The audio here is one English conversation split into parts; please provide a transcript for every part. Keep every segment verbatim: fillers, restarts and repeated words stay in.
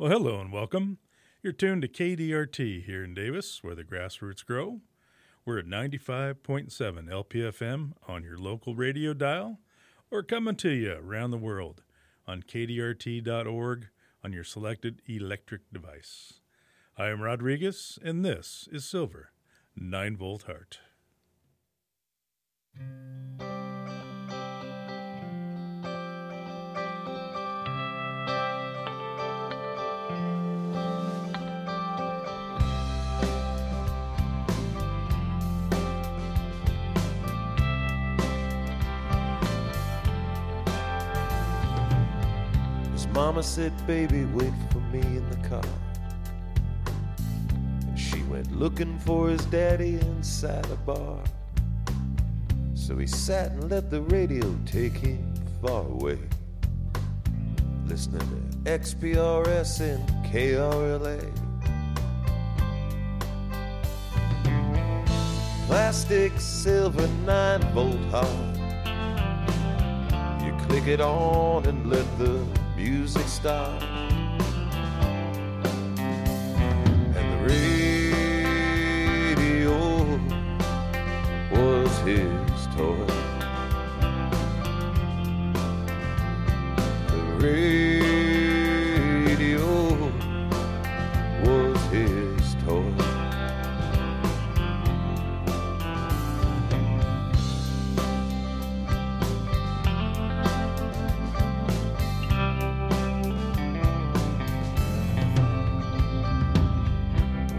Well, hello and welcome. You're tuned to K D R T here in Davis, where the grassroots grow. We're at ninety-five point seven L P F M on your local radio dial, or coming to you around the world on K D R T dot org on your selected electric device. I am Rodriguez, and this is Silver, nine-volt Heart. His mama said, baby, wait for me in the car. And she went looking for his daddy inside a bar. So he sat and let the radio take him far away, listening to X P R S and K R L A. Plastic, silver, nine-volt heart. You click it on and let the music start. And the radio was his. The radio was his toy.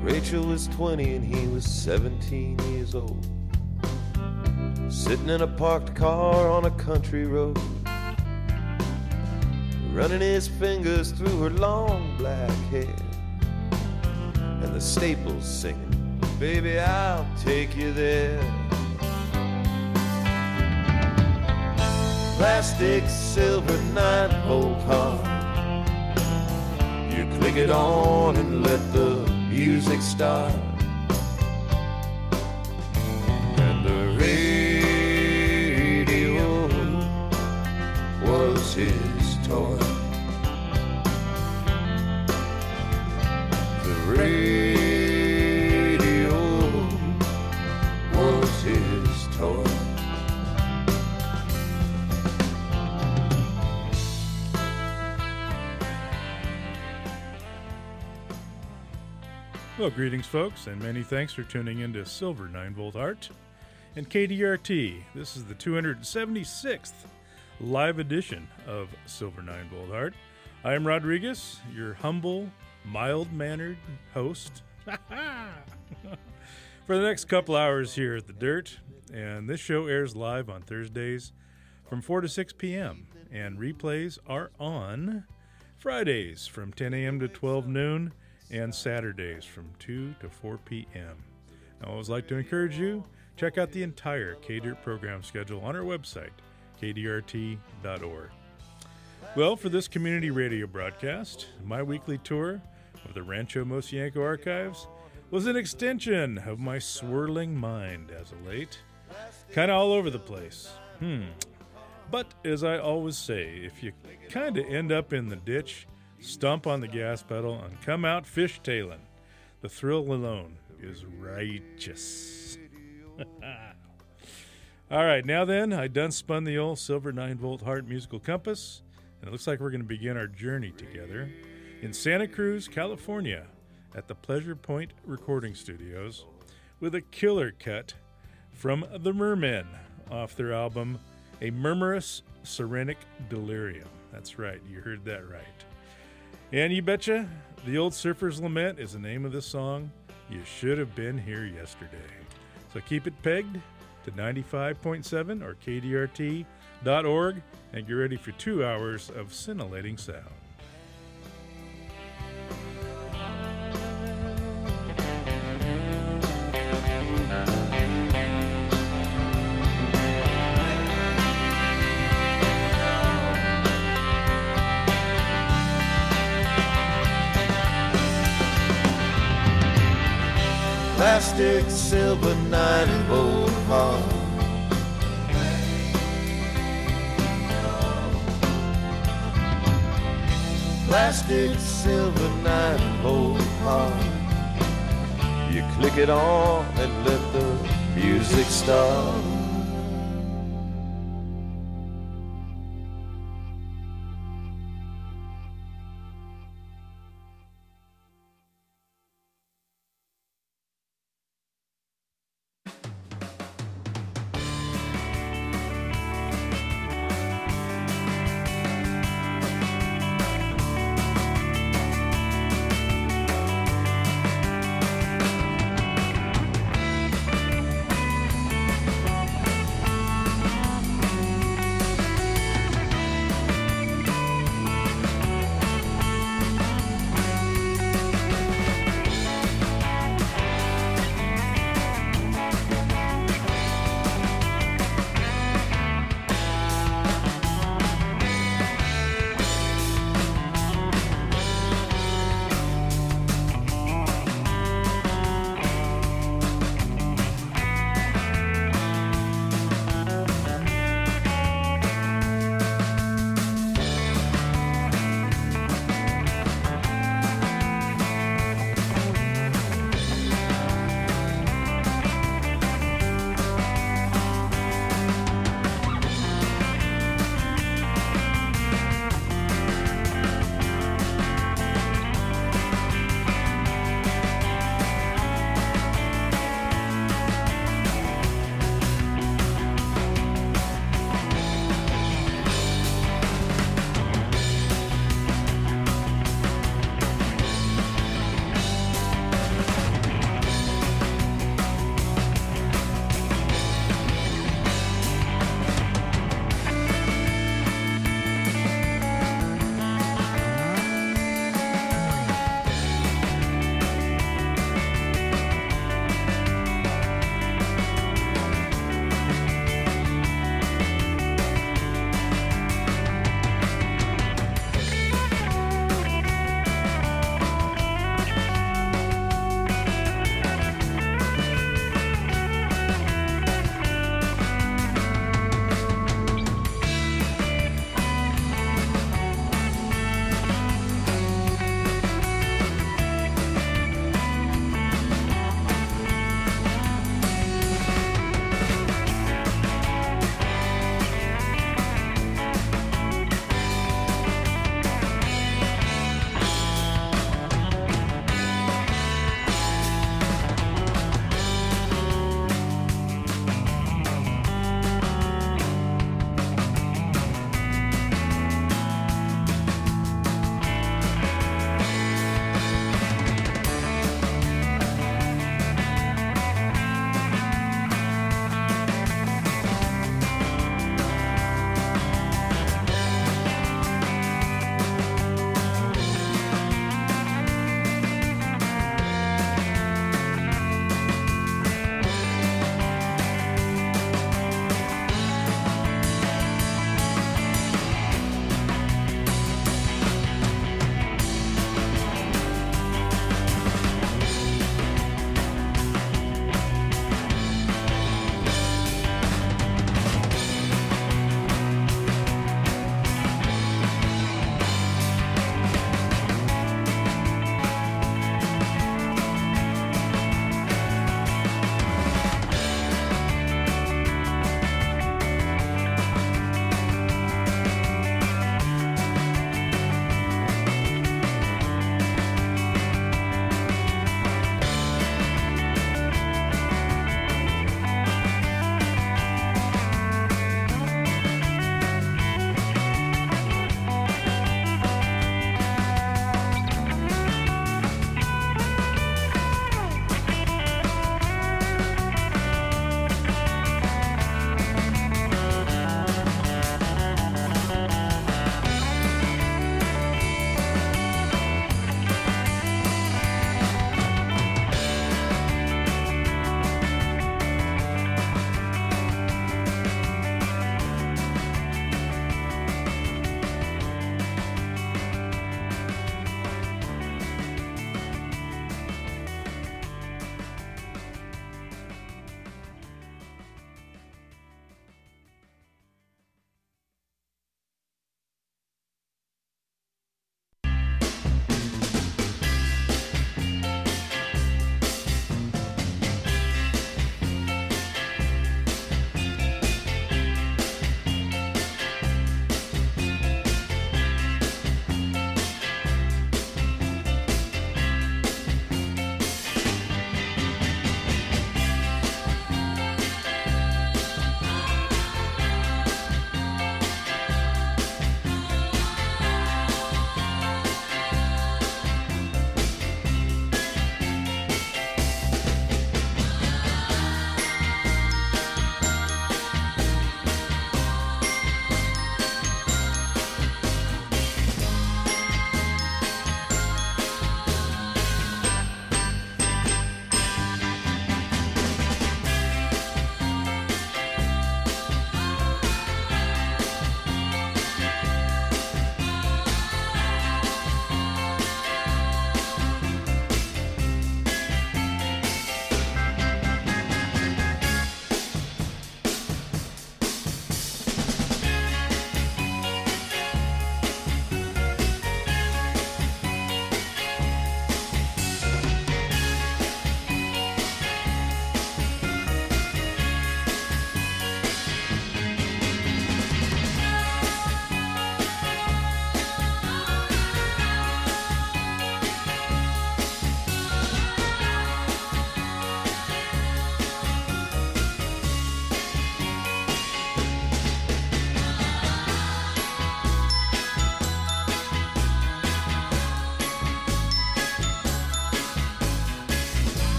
Rachel was twenty and he was seventeen years old, sitting in a parked car on a country road, running his fingers through her long black hair, and the Staples singing, baby, I'll take you there. Plastic, silver, nine-volt heart. You click it on and let the music start. His toy. The radio was his toy. Well, greetings, folks, and many thanks for tuning in to Silver nine-volt Heart and K D R T. This is the two hundred seventy-sixth live edition of Silver nine-volt Heart. I am Rodriguez, your humble, mild-mannered host, for the next couple hours here at The Dirt. And this show airs live on Thursdays from four to six p.m. And replays are on Fridays from ten a.m. to twelve noon and Saturdays from two to four p.m. I always like to encourage you, check out the entire K D R T program schedule on our website, K D R T dot org. Well, for this community radio broadcast, my weekly tour of the Rancho Mosianko Archives was an extension of my swirling mind as of late. Kind of all over the place. Hmm. But as I always say, if you kind of end up in the ditch, stomp on the gas pedal and come out fishtailing. The thrill alone is righteous. All right, now then, I done spun the old Silver nine-volt Heart musical compass, and it looks like we're going to begin our journey together in Santa Cruz, California, at the Pleasure Point Recording Studios with a killer cut from the Mermen off their album A Murmurous Serenic Delirium. That's right, you heard that right. And you betcha, The Old Surfer's Lament is the name of this song. You should have been here yesterday. So keep it pegged to ninety-five point seven or K D R T dot org, and get ready for two hours of scintillating sound. Plastic, silver, nine-volt heart. plastic silver nine-hole heart. You click it on and let the music start.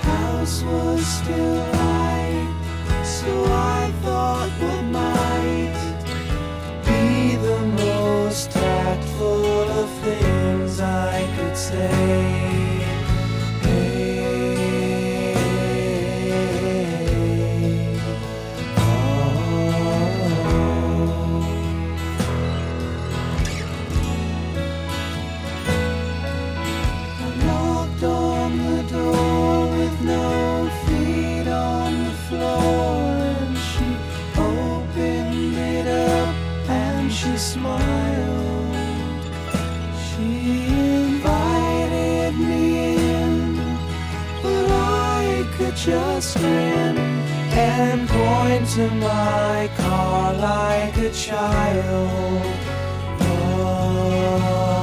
house was still light, so I thought what might be the most tactful of things I could say. Smiled. She invited me in, but I could just grin and point to my car like a child. Oh.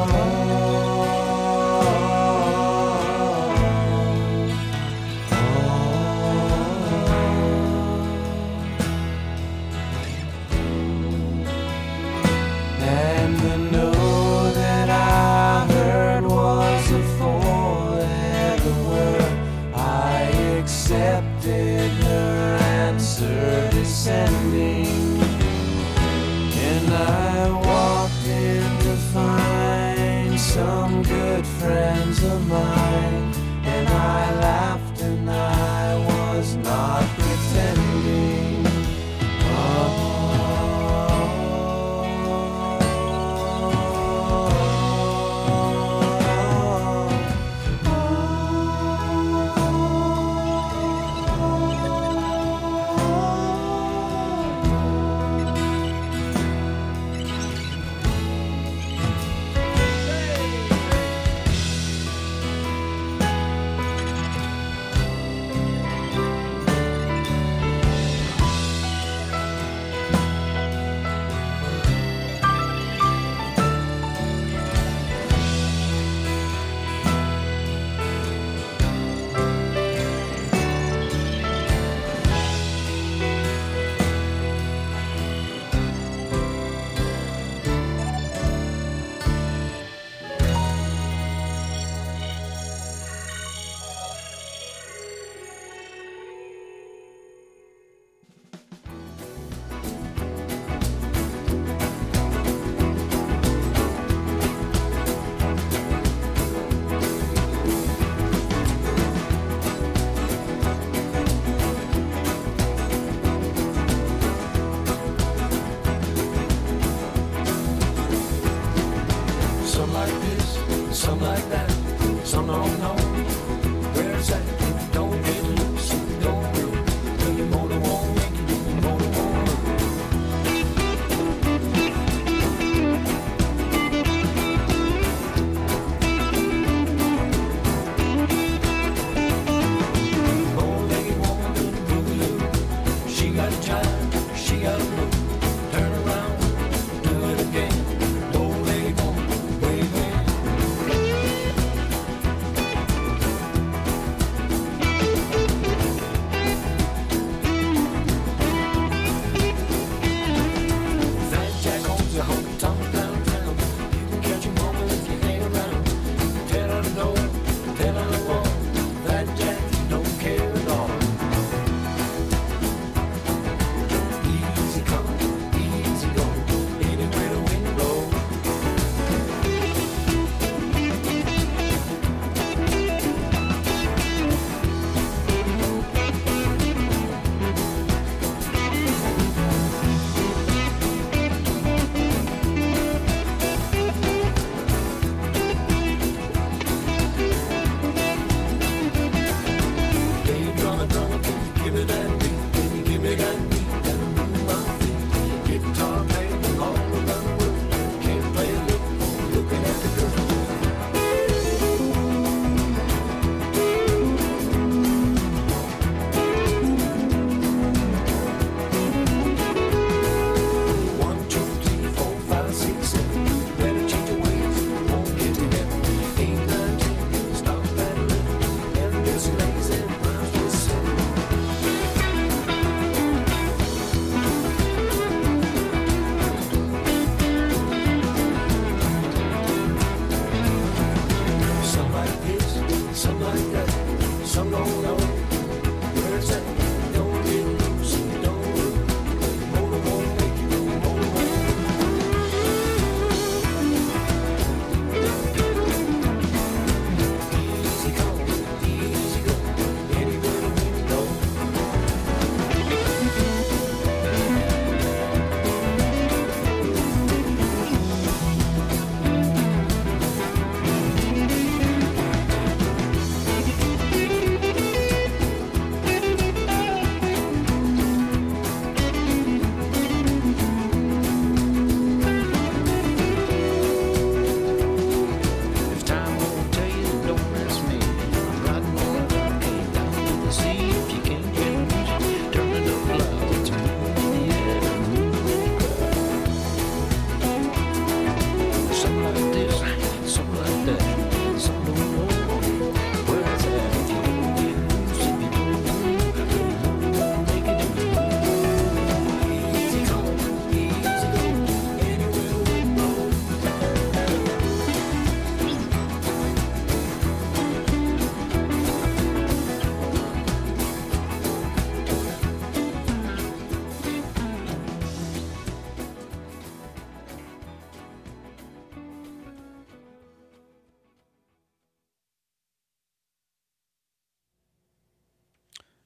Friends of mine, and I laughed and I was not pretending.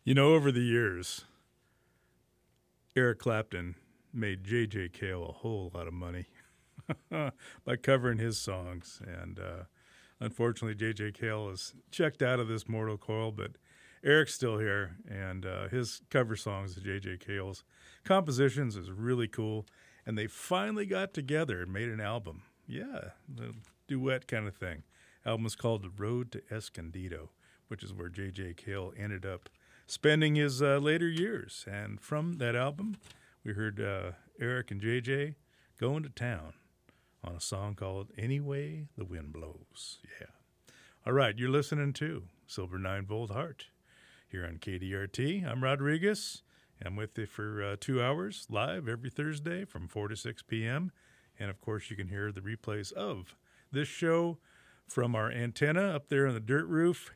You know, over the years, Eric Clapton made J J. Cale a whole lot of money by covering his songs. And uh, unfortunately, J J. Cale is checked out of this mortal coil, but Eric's still here, and uh, his cover songs of J J. Cale's compositions is really cool. And they finally got together and made an album. Yeah, a duet kind of thing. Album is called The Road to Escondido, which is where J J. Cale ended up spending his uh, later years. And from that album, we heard uh, Eric and J J going to town on a song called Any Way the Wind Blows. Yeah. All right, you're listening to Silver nine-Volt Heart here on K D R T. I'm Rodriguez. I'm with you for uh, two hours live every Thursday from four to six p.m. And, of course, you can hear the replays of this show from our antenna up there on the dirt roof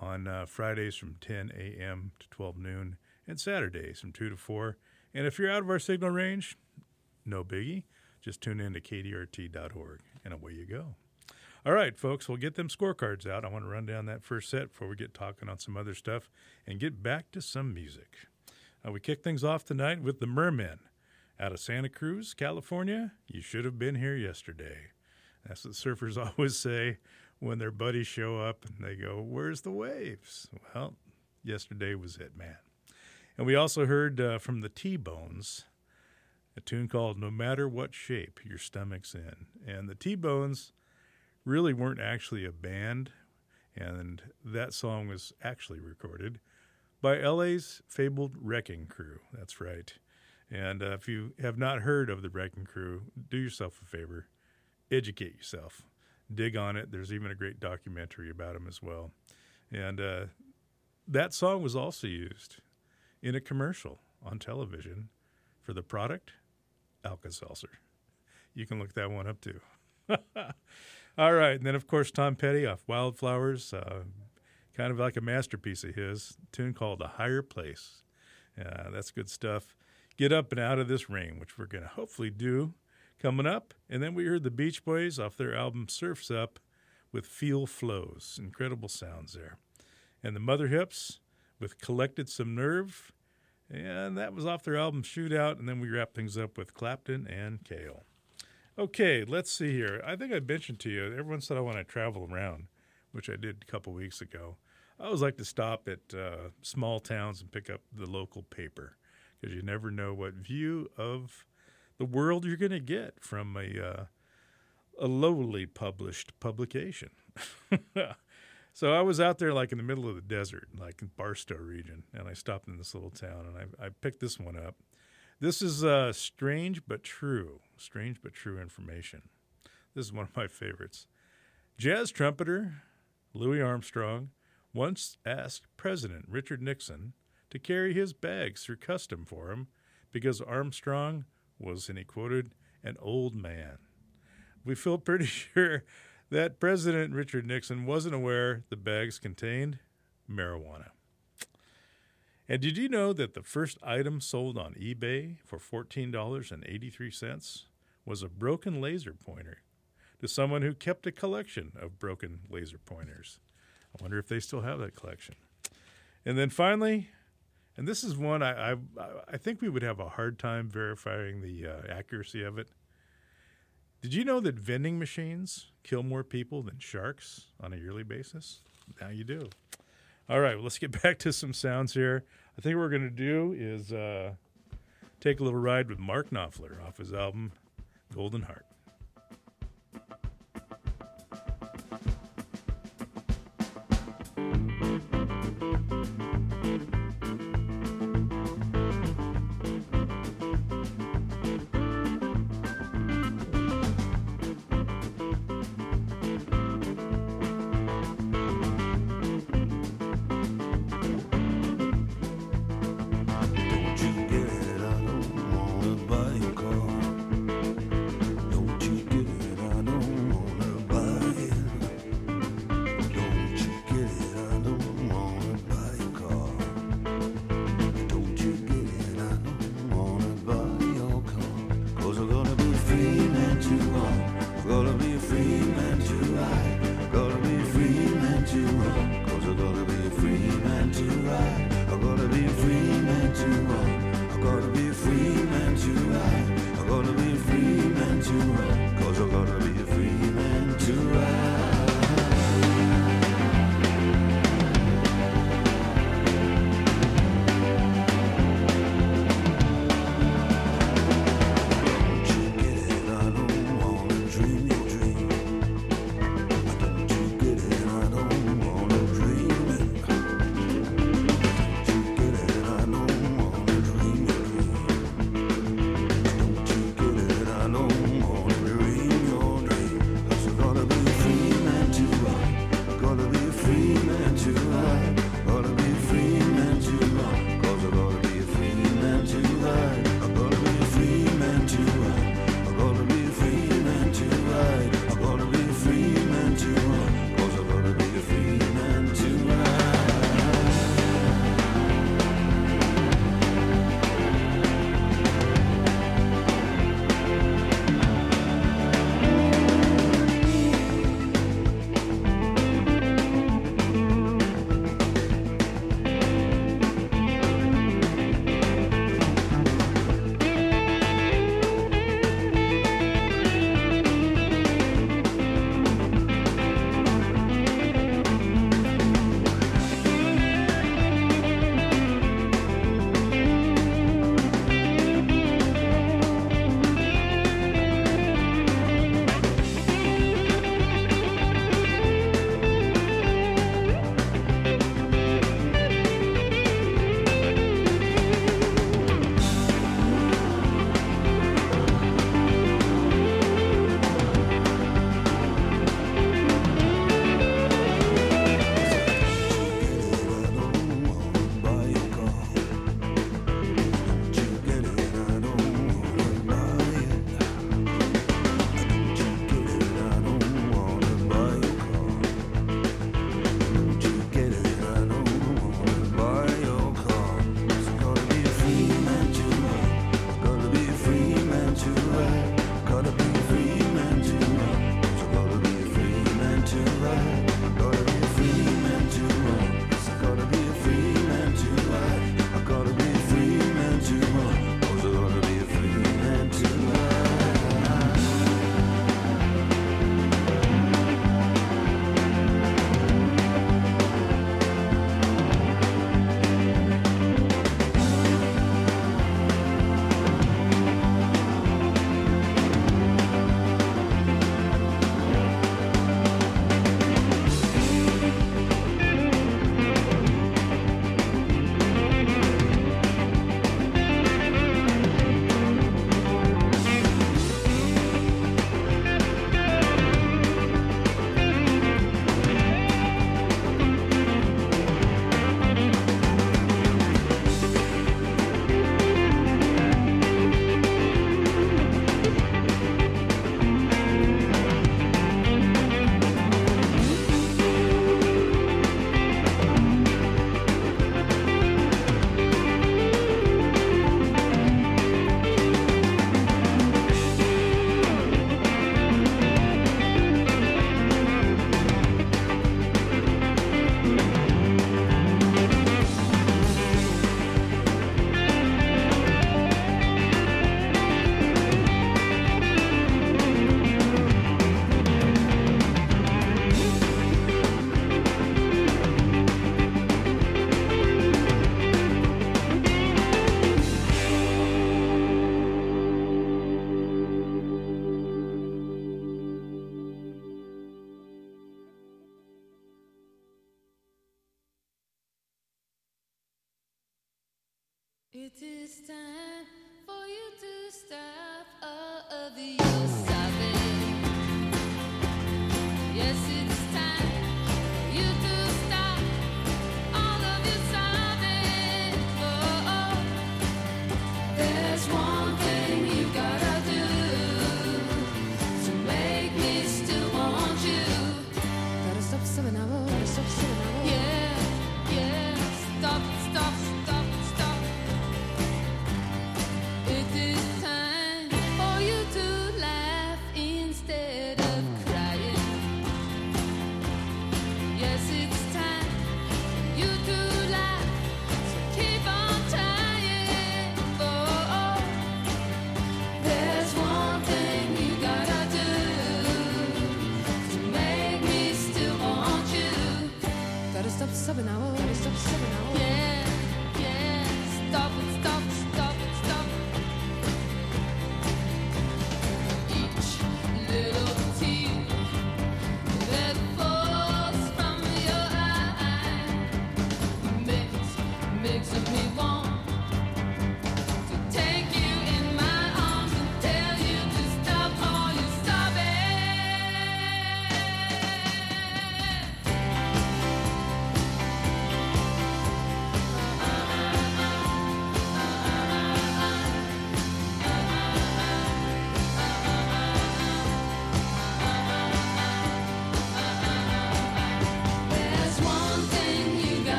on uh, Fridays from ten a.m. to twelve noon and Saturdays from two to four. And if you're out of our signal range, no biggie. Just tune in to K D R T dot org, and away you go. All right, folks, we'll get them scorecards out. I want to run down that first set before we get talking on some other stuff and get back to some music. Uh, we kick things off tonight with the Mermen out of Santa Cruz, California. You should have been here yesterday. That's what surfers always say when their buddies show up and they go, "Where's the waves?" Well, yesterday was it, man. And we also heard uh, from the T-Bones a tune called No Matter What Shape Your Stomach's In. And the T-Bones really weren't actually a band, and that song was actually recorded by L A's fabled Wrecking Crew. That's right. And uh, if you have not heard of the Wrecking Crew, do yourself a favor. Educate yourself. Dig on it. There's even a great documentary about them as well. And uh, that song was also used in a commercial on television for the product Alka-Seltzer. You can look that one up too. All right. And then, of course, Tom Petty off Wildflowers, uh, kind of like a masterpiece of his, a tune called The Higher Place. Uh, that's good stuff. Get Up and Out of This Rain, which we're going to hopefully do coming up. And then we heard the Beach Boys off their album Surf's Up with Feel Flows. Incredible sounds there. And the Mother Hips with Collected Some Nerve. And that was off their album Shootout. And then we wrapped things up with Clapton and Cale. Okay, let's see here. I think I mentioned to you, everyone said I want to travel around, which I did a couple weeks ago. I always like to stop at uh, small towns and pick up the local paper because you never know what view of the world you're going to get from a uh, a lowly published publication. So I was out there like in the middle of the desert, like in Barstow region, and I stopped in this little town, and I, I picked this one up. This is uh, strange but true, strange but true information. This is one of my favorites. Jazz trumpeter Louis Armstrong once asked President Richard Nixon to carry his bags through custom for him because Armstrong was, and he quoted, an old man. We feel pretty sure that President Richard Nixon wasn't aware the bags contained marijuana. And did you know that the first item sold on eBay for fourteen dollars and eighty-three cents was a broken laser pointer to someone who kept a collection of broken laser pointers? I wonder if they still have that collection. And then finally, and this is one I, I I think we would have a hard time verifying the uh, accuracy of it. Did you know that vending machines kill more people than sharks on a yearly basis? Now you do. All right, well, let's get back to some sounds here. I think what we're going to do is uh, take a little ride with Mark Knopfler off his album Golden Heart. It is time for you to stop all of your sobbing. Yes, it's time for you to stop all of your sobbing. Oh, oh. There's one thing you gotta do to make me still want you. Gotta stop sobbing, I will stop sobbing. Stop, stop, stop, stop. It is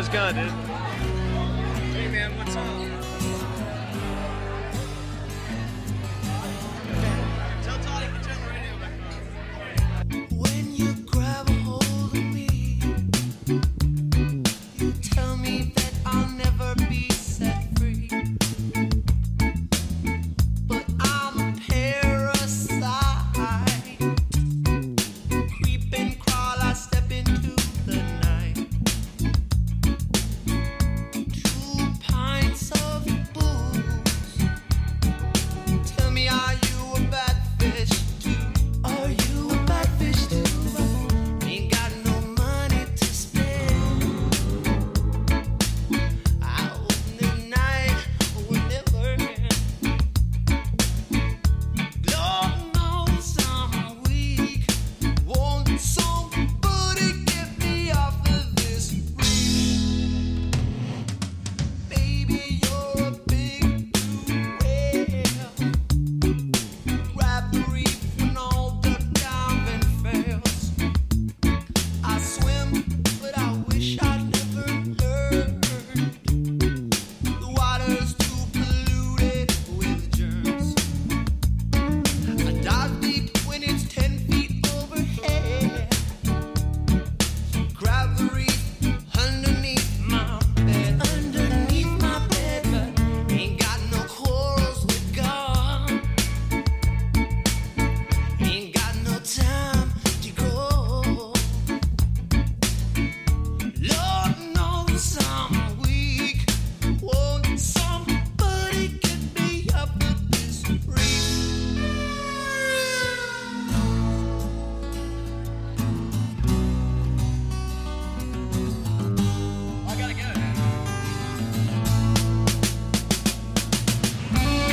That's gone, dude. Hey, man, what's up? Tell Todd he can turn the radio back on. When you grab a hold of me, you tell me that I'll never be set free. But I'm a parasite. Creep and crawl, I step into the night. Two pints of booze. Tell me, are you a bad fish too? Are you a bad fish too? Ain't got no money to spend. I hope the night will never end. Lord knows I'm weak. Won't somebody get me off of this roof? Baby, you're a big whale. Grab the reef when all the diving fails. I swim, but I wish I'd never learned. The water's too polluted with germs. I dive deep when it's ten feet overhead. Grab the reef underneath my bed, underneath my bed, but ain't got no quarrels with God. Ain't got no time to grow. Lord knows I'm weak. Won't somebody get me up with this reef? I gotta go, man. Ain't got no quarrels with God.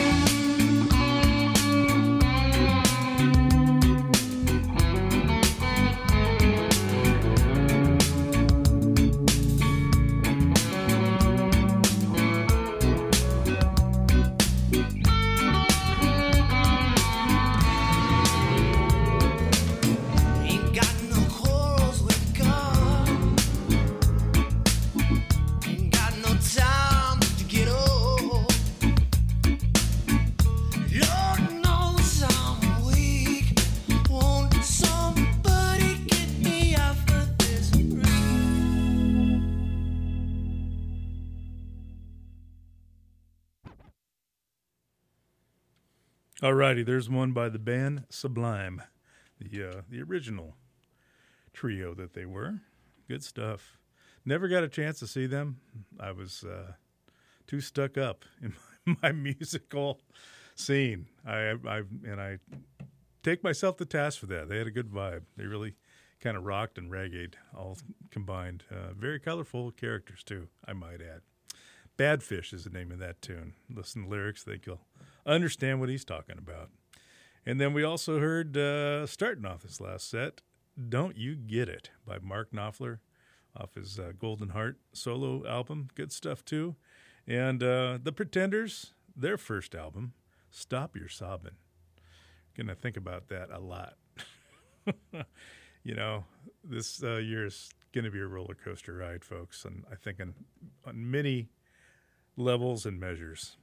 Ain't got no time to get old. Lord knows I'm weak. Won't somebody get me off of this roof? Alrighty, there's one by the band Sublime, the uh, the original trio that they were. Good stuff. Never got a chance to see them. I was uh, too stuck up in my, my musical scene. I, I and I take myself to task for that. They had a good vibe. They really kind of rocked and reggae all combined. Uh, very colorful characters too, I might add. Bad Fish is the name of that tune. Listen to the lyrics, I think you'll understand what he's talking about. And then we also heard, uh, starting off this last set, Don't You Get It by Mark Knopfler off his uh, Golden Heart solo album. Good stuff, too. And uh, The Pretenders, their first album, Stop Your Sobbing. Going to think about that a lot. You know, this uh, year is going to be a roller coaster ride, folks, and I think on, on many levels and measures.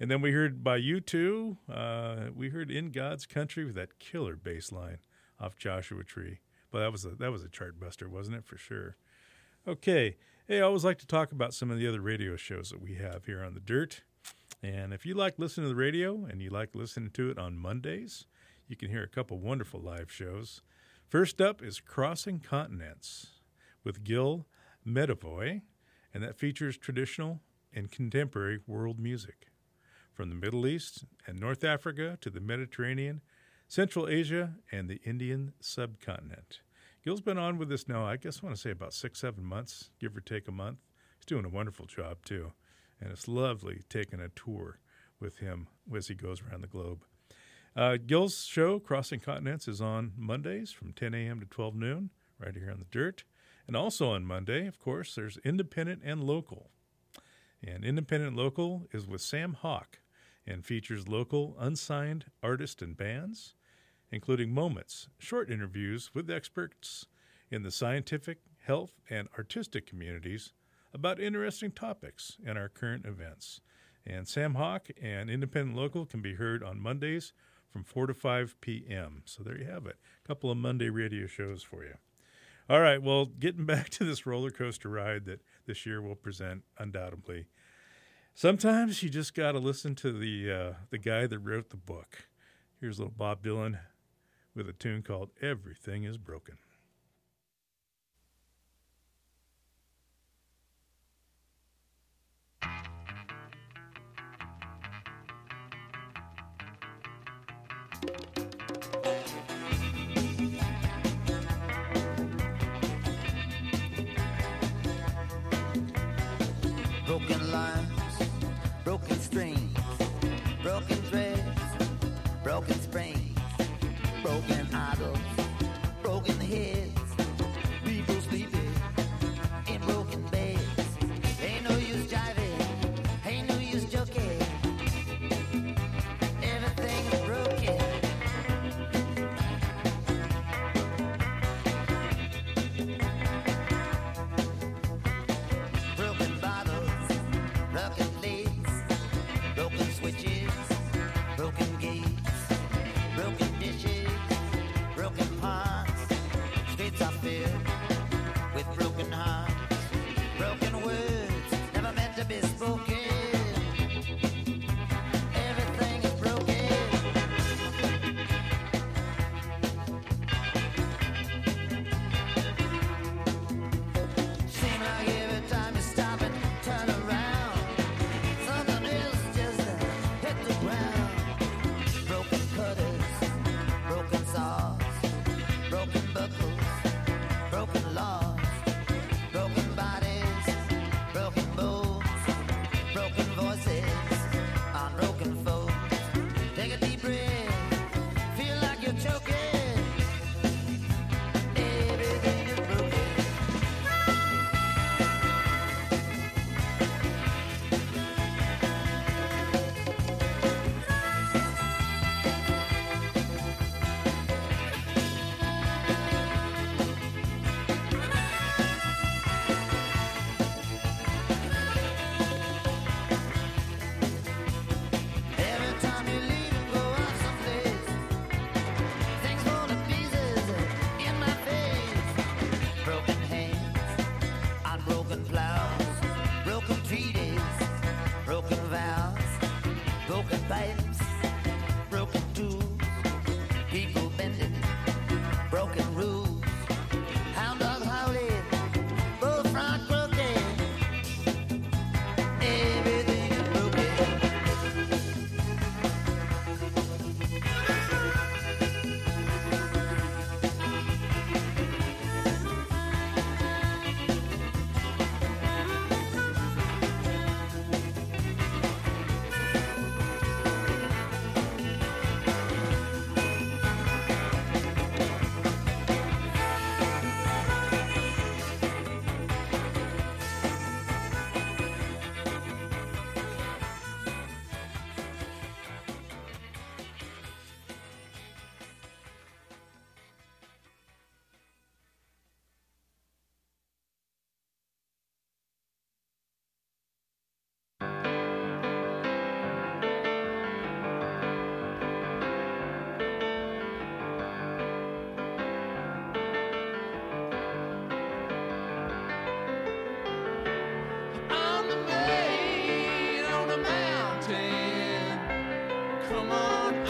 And then we heard by U two, uh, we heard In God's Country with that killer bass line off Joshua Tree. But that was a, that was a chart buster, wasn't it? For sure. Okay. Hey, I always like to talk about some of the other radio shows that we have here on The Dirt. And if you like listening to the radio and you like listening to it on Mondays, you can hear a couple wonderful live shows. First up is Crossing Continents with Gil Medavoy, and that features traditional and contemporary world music. From the Middle East and North Africa to the Mediterranean, Central Asia, and the Indian subcontinent. Gil's been on with us now, I guess I want to say about six, seven months, give or take a month. He's doing a wonderful job, too. And it's lovely taking a tour with him as he goes around the globe. Uh, Gil's show, Crossing Continents, is on Mondays from ten a.m. to twelve noon, right here on The Dirt. And also on Monday, of course, there's Independent and Local. And Independent Local is with Sam Hawk, and features local unsigned artists and bands, including moments, short interviews with experts in the scientific, health, and artistic communities about interesting topics and our current events. And Sam Hawk and Independent Local can be heard on Mondays from four to five p.m. So there you have it. A couple of Monday radio shows for you. All right, well, getting back to this roller coaster ride that this year will present, undoubtedly. Sometimes you just got to listen to the uh, the guy that wrote the book. Here's little Bob Dylan with a tune called Everything is Broken. Broken lines, broken strings, broken threads, broken springs, broken idols, broken heads, people sleeping in broken beds. Ain't no use jiving, ain't no use joking, everything is broken. Broken bottles, broken legs, broken switches, broken gates, broken dishes, broken pots. Streets are filled with broken hearts, broken words, never meant to be spoken. Everything is broken. Seems like every time you stop and turn around, something else just hit the ground. Broken cutters, broken saws, broken buckles, broken laws, broken bodies, broken bones, broken voices, unbroken folks. Take a deep breath, feel like you're choking. Everything is broken. Every time you leave and go out someplace, things fall to pieces in my face. Broken hands, unbroken plows, broken treaties, broken vows, broken pipes, broken tools, people bending, broken rules, hound dog howling, both front broken. Everything is broken. I'm the man on the mountain. Come on up.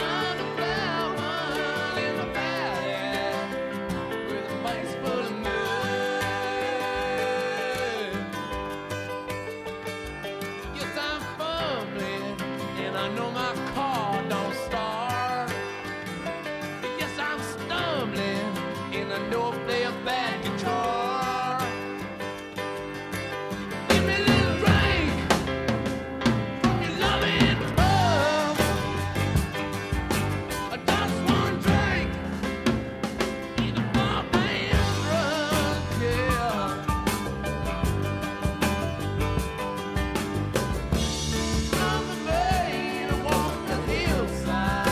I'm the flower in the valley with a face full of mud. Yes, I'm fumbling and I know my car don't start. Yes, I'm stumbling, and I know I play a bad guitar. Give me a little drink from your loving love. Just one drink in a bump and run, yeah. I'm the man who walks the hillside.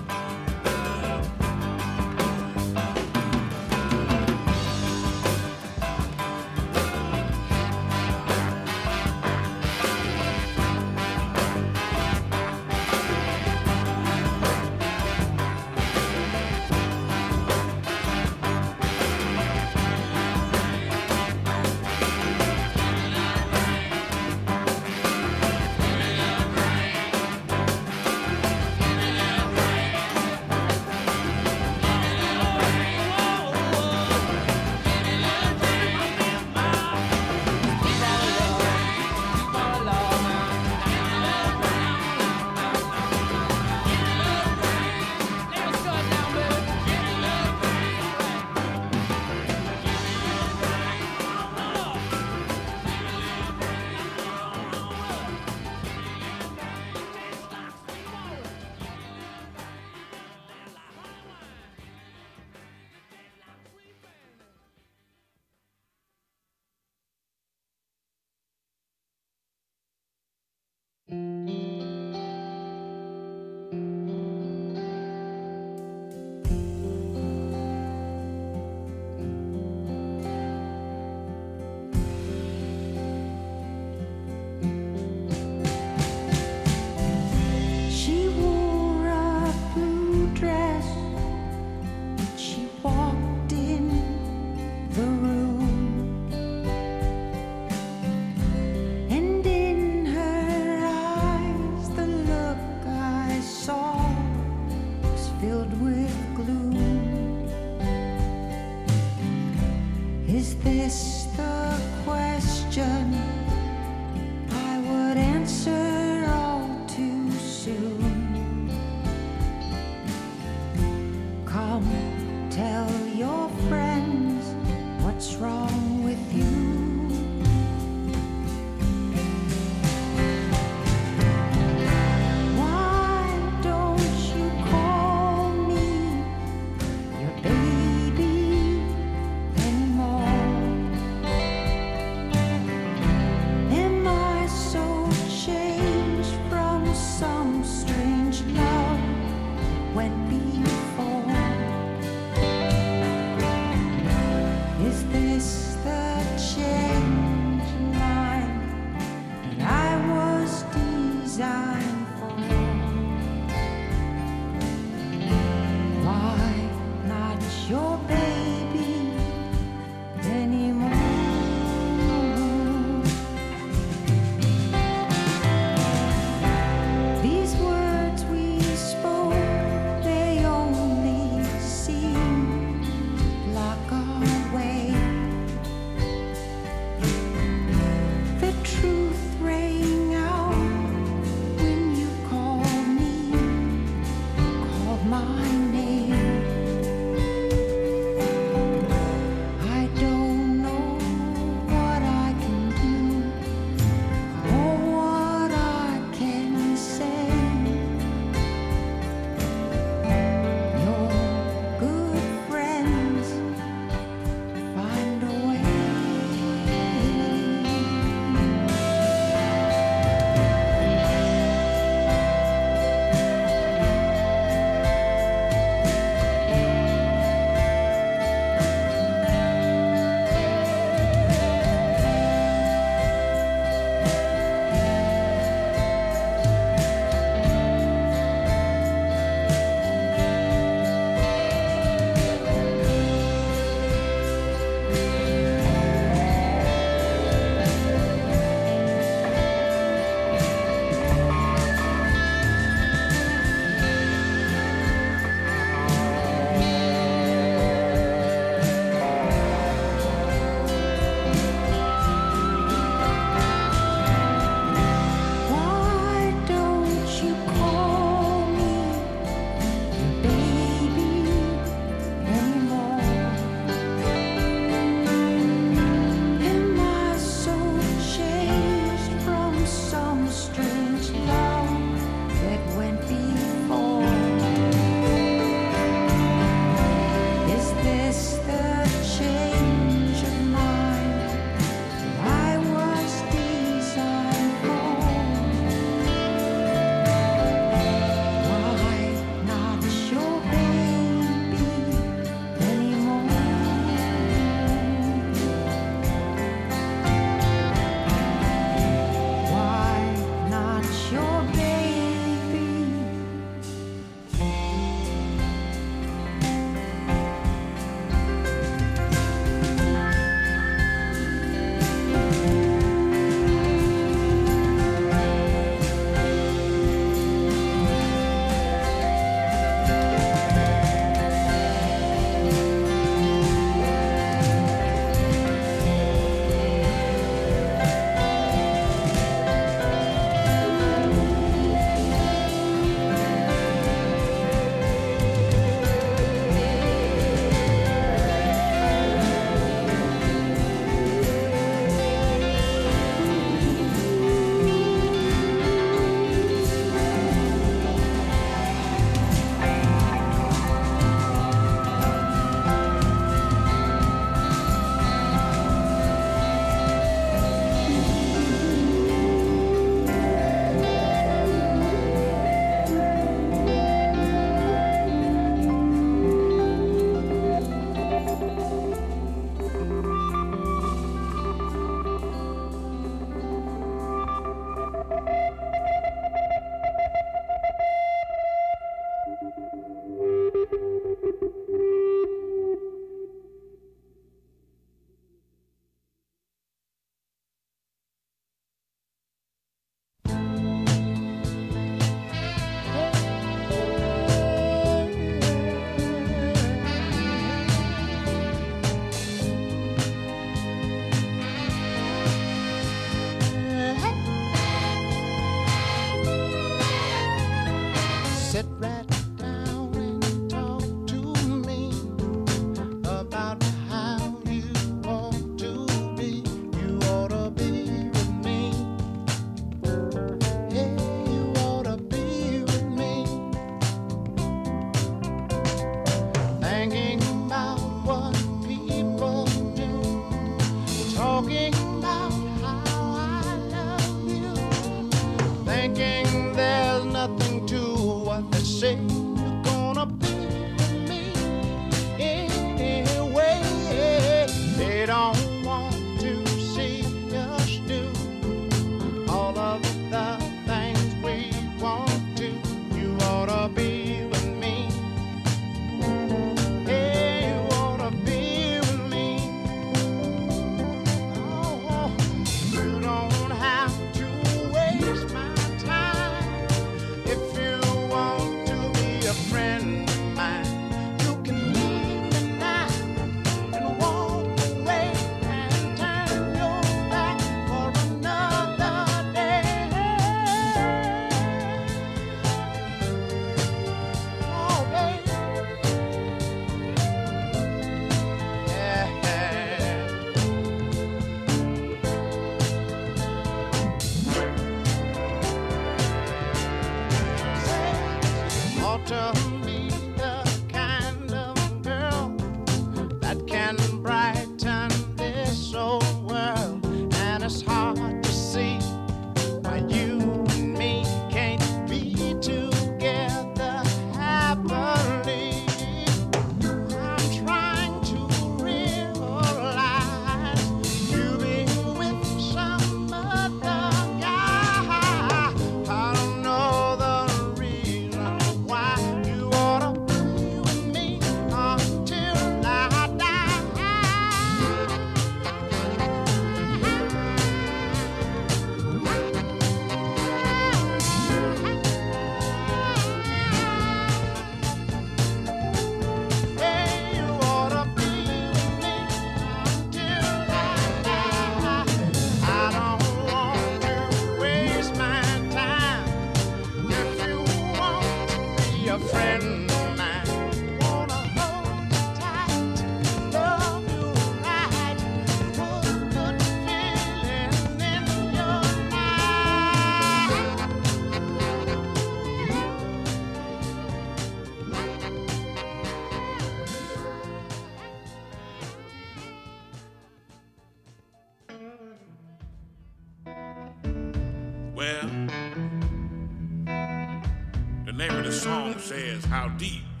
How deep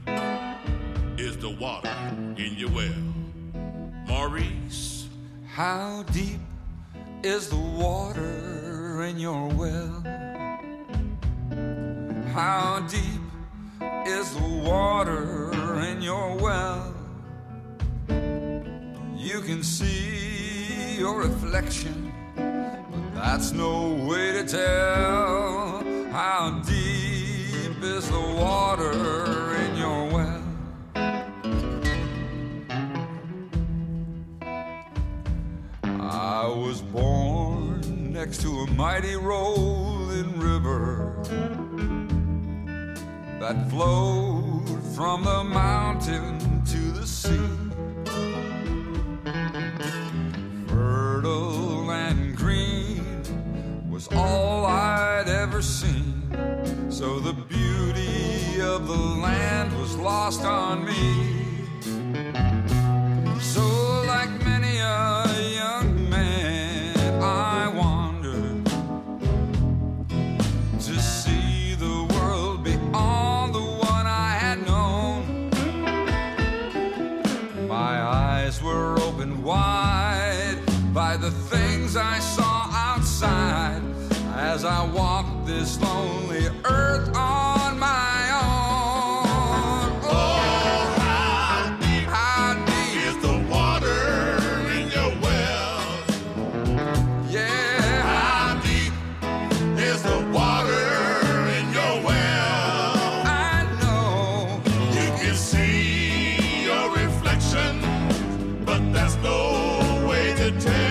is the water in your well? Maurice. How deep is the water in your well? How deep is the water in your well? You can see your reflection, but that's no way to tell how deep is the water in your well. I was born next to a mighty rolling river that flowed from the mountain to the sea, fertile and green was all I'd ever seen. So the beauty of the land was lost on me. So like many a young man, I wandered to see the world beyond the one I had known. My eyes were opened wide by the things I saw outside as I walked this lonely earth on my own. Oh, how deep, how deep is the water in your well? Yeah. How deep is the water in your well? I know. You can see your reflection, but that's no way to tell.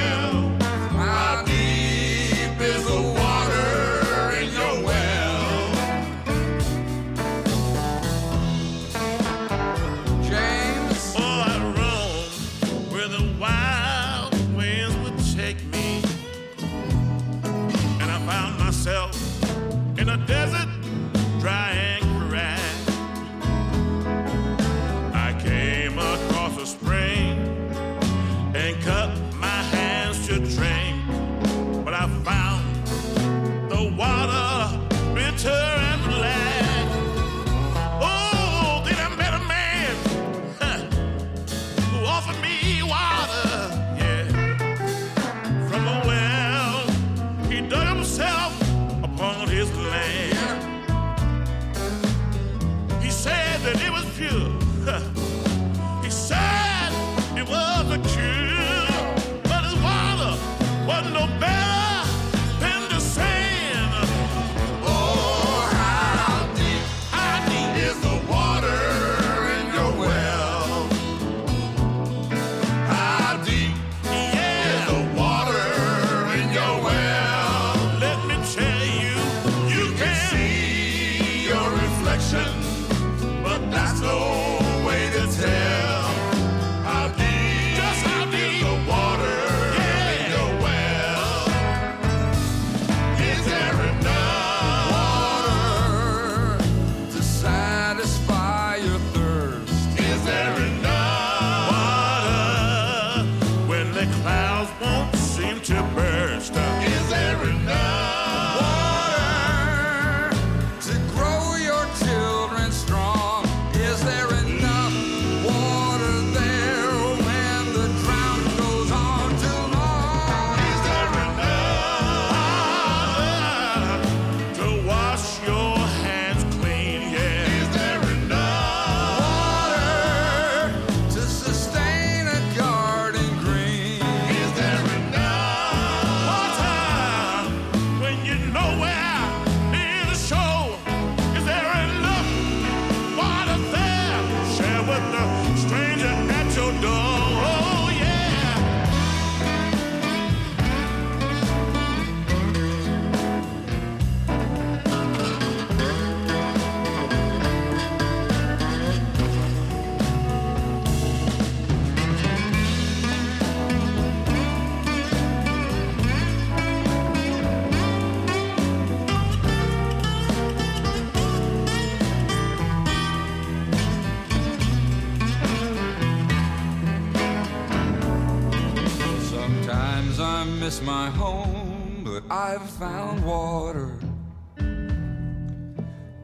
my home, but I've found water.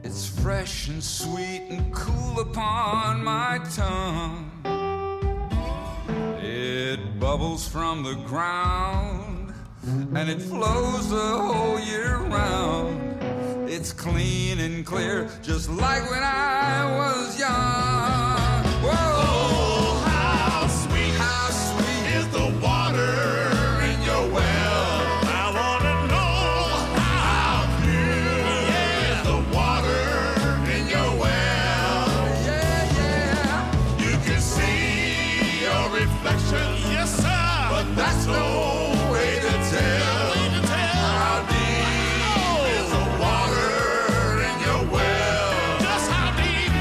It's fresh and sweet and cool upon my tongue. It bubbles from the ground and it flows the whole year round. It's clean and clear, just like when I was young. Whoa. Oh, how sweet, how sweet is the water in your well. I want to know how, how pure yeah. is the water in your well. Yeah, yeah. You can see your reflection, yes, sir, but that's no way to tell, no way to tell how deep oh. is the water in your well. Just how deep,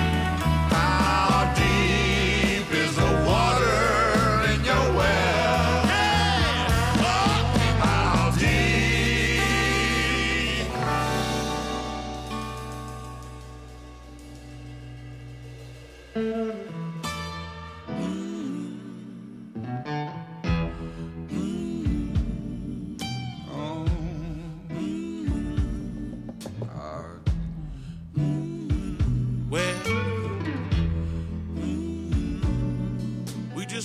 how deep is the water in your well. Hey, oh. how deep.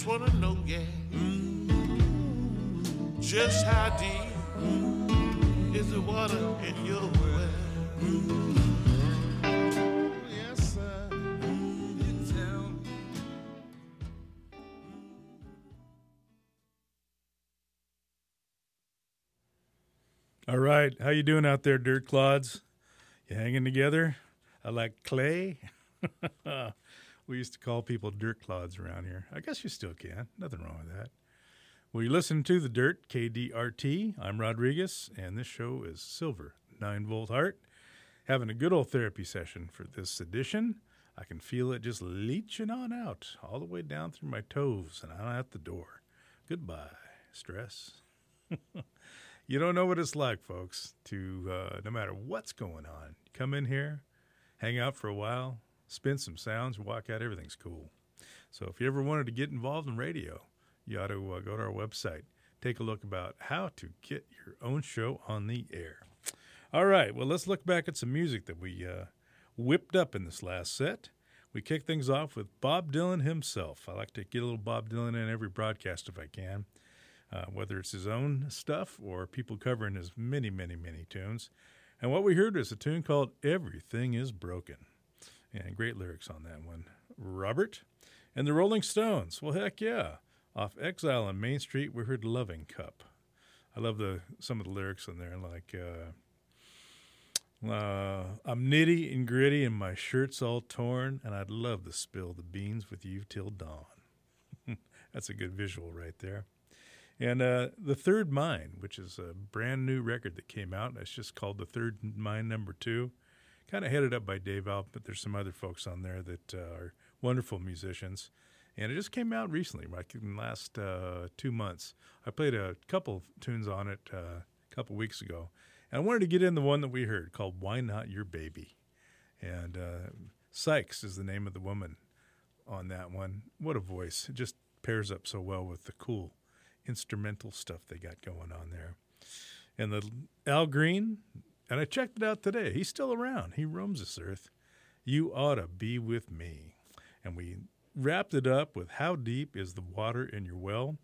Wanna know, yeah, mm-hmm. just how deep mm-hmm. is the water in your well? Mm-hmm. Yes, sir. You tell me. All right, how you doing out there, dirt clods? You hanging together? I like clay. We used to call people dirt clods around here. I guess you still can. Nothing wrong with that. Well, you listen to The Dirt, K D R T. I'm Rodriguez, and this show is Silver, nine-volt heart. Having a good old therapy session for this edition. I can feel it just leaching on out, all the way down through my toes and out at the door. Goodbye, stress. You don't know what it's like, folks, to uh, no matter what's going on, come in here, hang out for a while, spin some sounds, walk out, everything's cool. So if you ever wanted to get involved in radio, you ought to uh, go to our website, take a look about how to get your own show on the air. All right, well, let's look back at some music that we uh, whipped up in this last set. We kick things off with Bob Dylan himself. I like to get a little Bob Dylan in every broadcast if I can, uh, whether it's his own stuff or people covering his many, many, many tunes. And what we heard is a tune called Everything is Broken. And great lyrics on that one, Robert. And the Rolling Stones, well, heck yeah. Off Exile on Main Street, we heard Loving Cup. I love the some of the lyrics on there, like, uh, uh, I'm nitty and gritty and my shirt's all torn, and I'd love to spill the beans with you till dawn. That's a good visual right there. And uh, The Third Mind, which is a brand new record that came out. It's just called The Third Mind Number Two. Kind of headed up by Dave Alp, but there's some other folks on there that uh, are wonderful musicians. And it just came out recently, like in the last uh, two months. I played a couple tunes on it uh, a couple weeks ago. And I wanted to get in the one that we heard called Why Not Your Baby. And uh, Sykes is the name of the woman on that one. What a voice. It just pairs up so well with the cool instrumental stuff they got going on there. And the Al Green... And I checked it out today. He's still around. He roams this earth. You oughta be with me. And we wrapped it up with How Deep is the Water in Your Well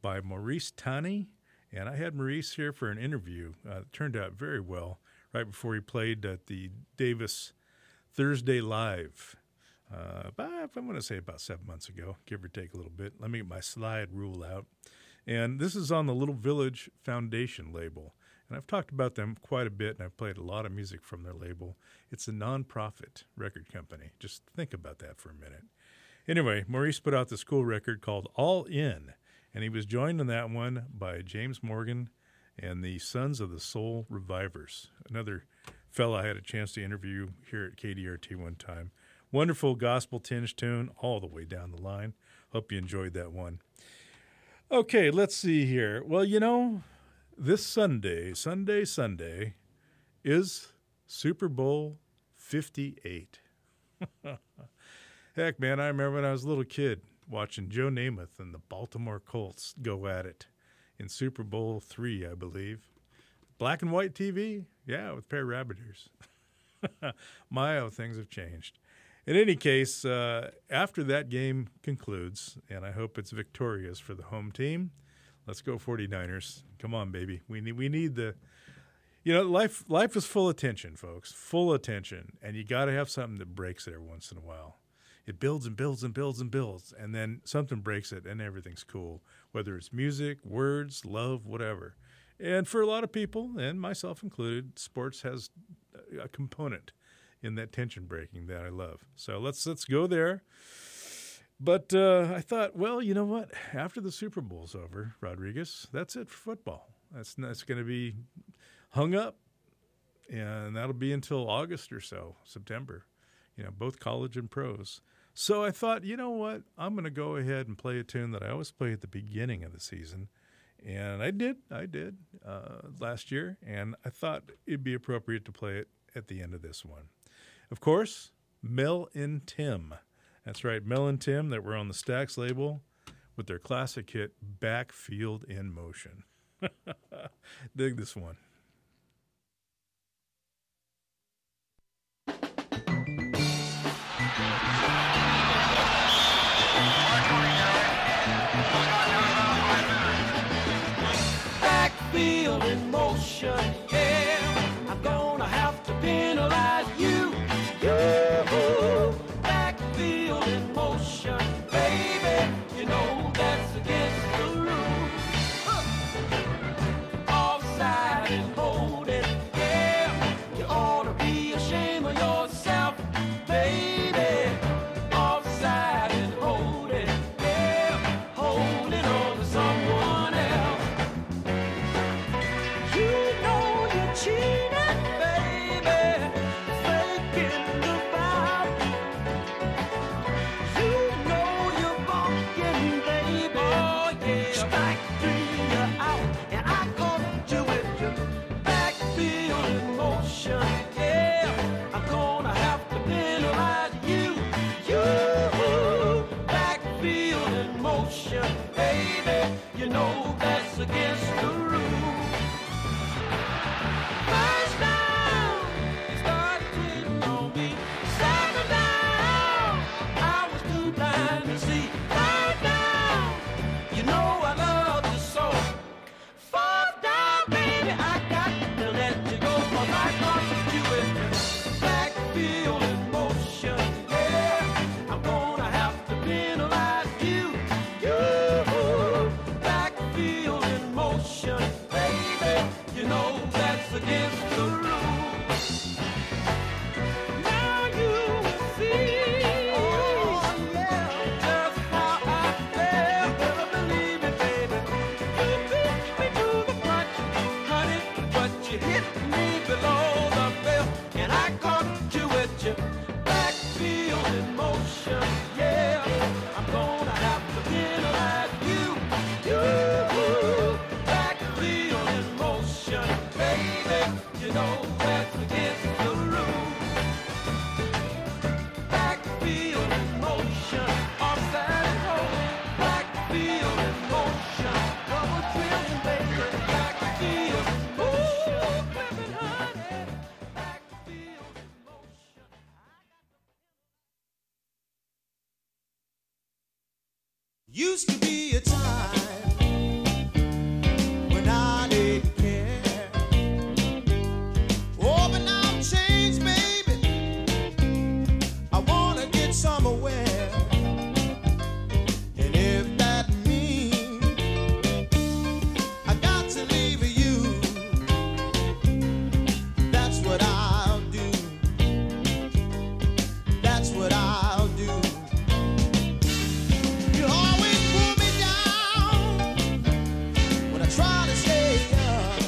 by Maurice Tani. And I had Maurice here for an interview. Uh, it turned out very well right before he played at the Davis Thursday Live. Uh, about, I'm going to say about seven months ago, give or take a little bit. Let me get my slide rule out. And this is on the Little Village Foundation label. And I've talked about them quite a bit, and I've played a lot of music from their label. It's a nonprofit record company. Just think about that for a minute. Anyway, Maurice put out this cool record called All In, and he was joined on that one by James Morgan and the Sons of the Soul Revivers, another fella I had a chance to interview here at K D R T one time. Wonderful gospel-tinged tune all the way down the line. Hope you enjoyed that one. Okay, let's see here. Well, you know... This Sunday, Sunday, Sunday, is Super Bowl fifty-eight. Heck, man, I remember when I was a little kid watching Joe Namath and the Baltimore Colts go at it in Super Bowl three, I believe. Black and white T V, yeah, with a pair of rabbit ears. My, oh, things have changed. In any case, uh, after that game concludes, and I hope it's victorious for the home team, let's go forty-niners. Come on, baby. We need we need the – you know, life life is full of tension, folks, full of tension, and you got to have something that breaks it every once in a while. It builds and builds and builds and builds, and then something breaks it, and everything's cool, whether it's music, words, love, whatever. And for a lot of people, and myself included, sports has a component in that tension breaking that I love. So let's let's go there. But uh, I thought, well, you know what? After the Super Bowl's over, Rodriguez, that's it for football. That's, that's going to be hung up, and that'll be until August or so, September, you know, both college and pros. So I thought, you know what? I'm going to go ahead and play a tune that I always play at the beginning of the season. And I did, I did uh, last year, and I thought it'd be appropriate to play it at the end of this one. Of course, Mel and Tim. That's right, Mel and Tim that were on the Stax label with their classic hit, Backfield in Motion. Dig this one. Backfield in motion, yeah, I'm gonna have to penalize you, yeah. Backfield in motion, baby, you know that's against the rules. Huh. Offside and holding, yeah, you ought to be ashamed of yourself, baby. Offside and holding, yeah, holding on to someone else. You know you're cheating, baby, faking the vibe. You know you're walking, baby. Oh, yeah. Strike three, you're out, and I caught you with your backfield in motion. Yeah, I'm gonna have to penalize you. You backfield in motion, baby. You know that's against the rules. First down, start quitting on me. Second down, I was too blind to see. Third down, you know I love you so. Fourth down, baby, I got to let you go. 'Cause I caught you in backfield in motion. Yeah, I'm gonna have to penalize you. You backfield in motion, baby. You know that's against the rules. Now you will see. Oh, yeah. Just how I feel. Never believe it, baby. You beat me to the punch, honey, but you hit me below the belt, and I caught you with your backfield in motion. Yeah, I'm gonna have to penalize you. You backfield in motion, baby. You know that's against the rules. Backfield in motion, offside and hold. Backfield in motion, double twist, baby. Backfield in motion, clipping, honey. Backfield in motion. Used to be a time when I didn't care. Oh, but now I'm changed, baby. I wanna get somewhere. And if that means I got to leave you, that's what I'll do. That's what I'll do. You always pull me down when I try to stay up.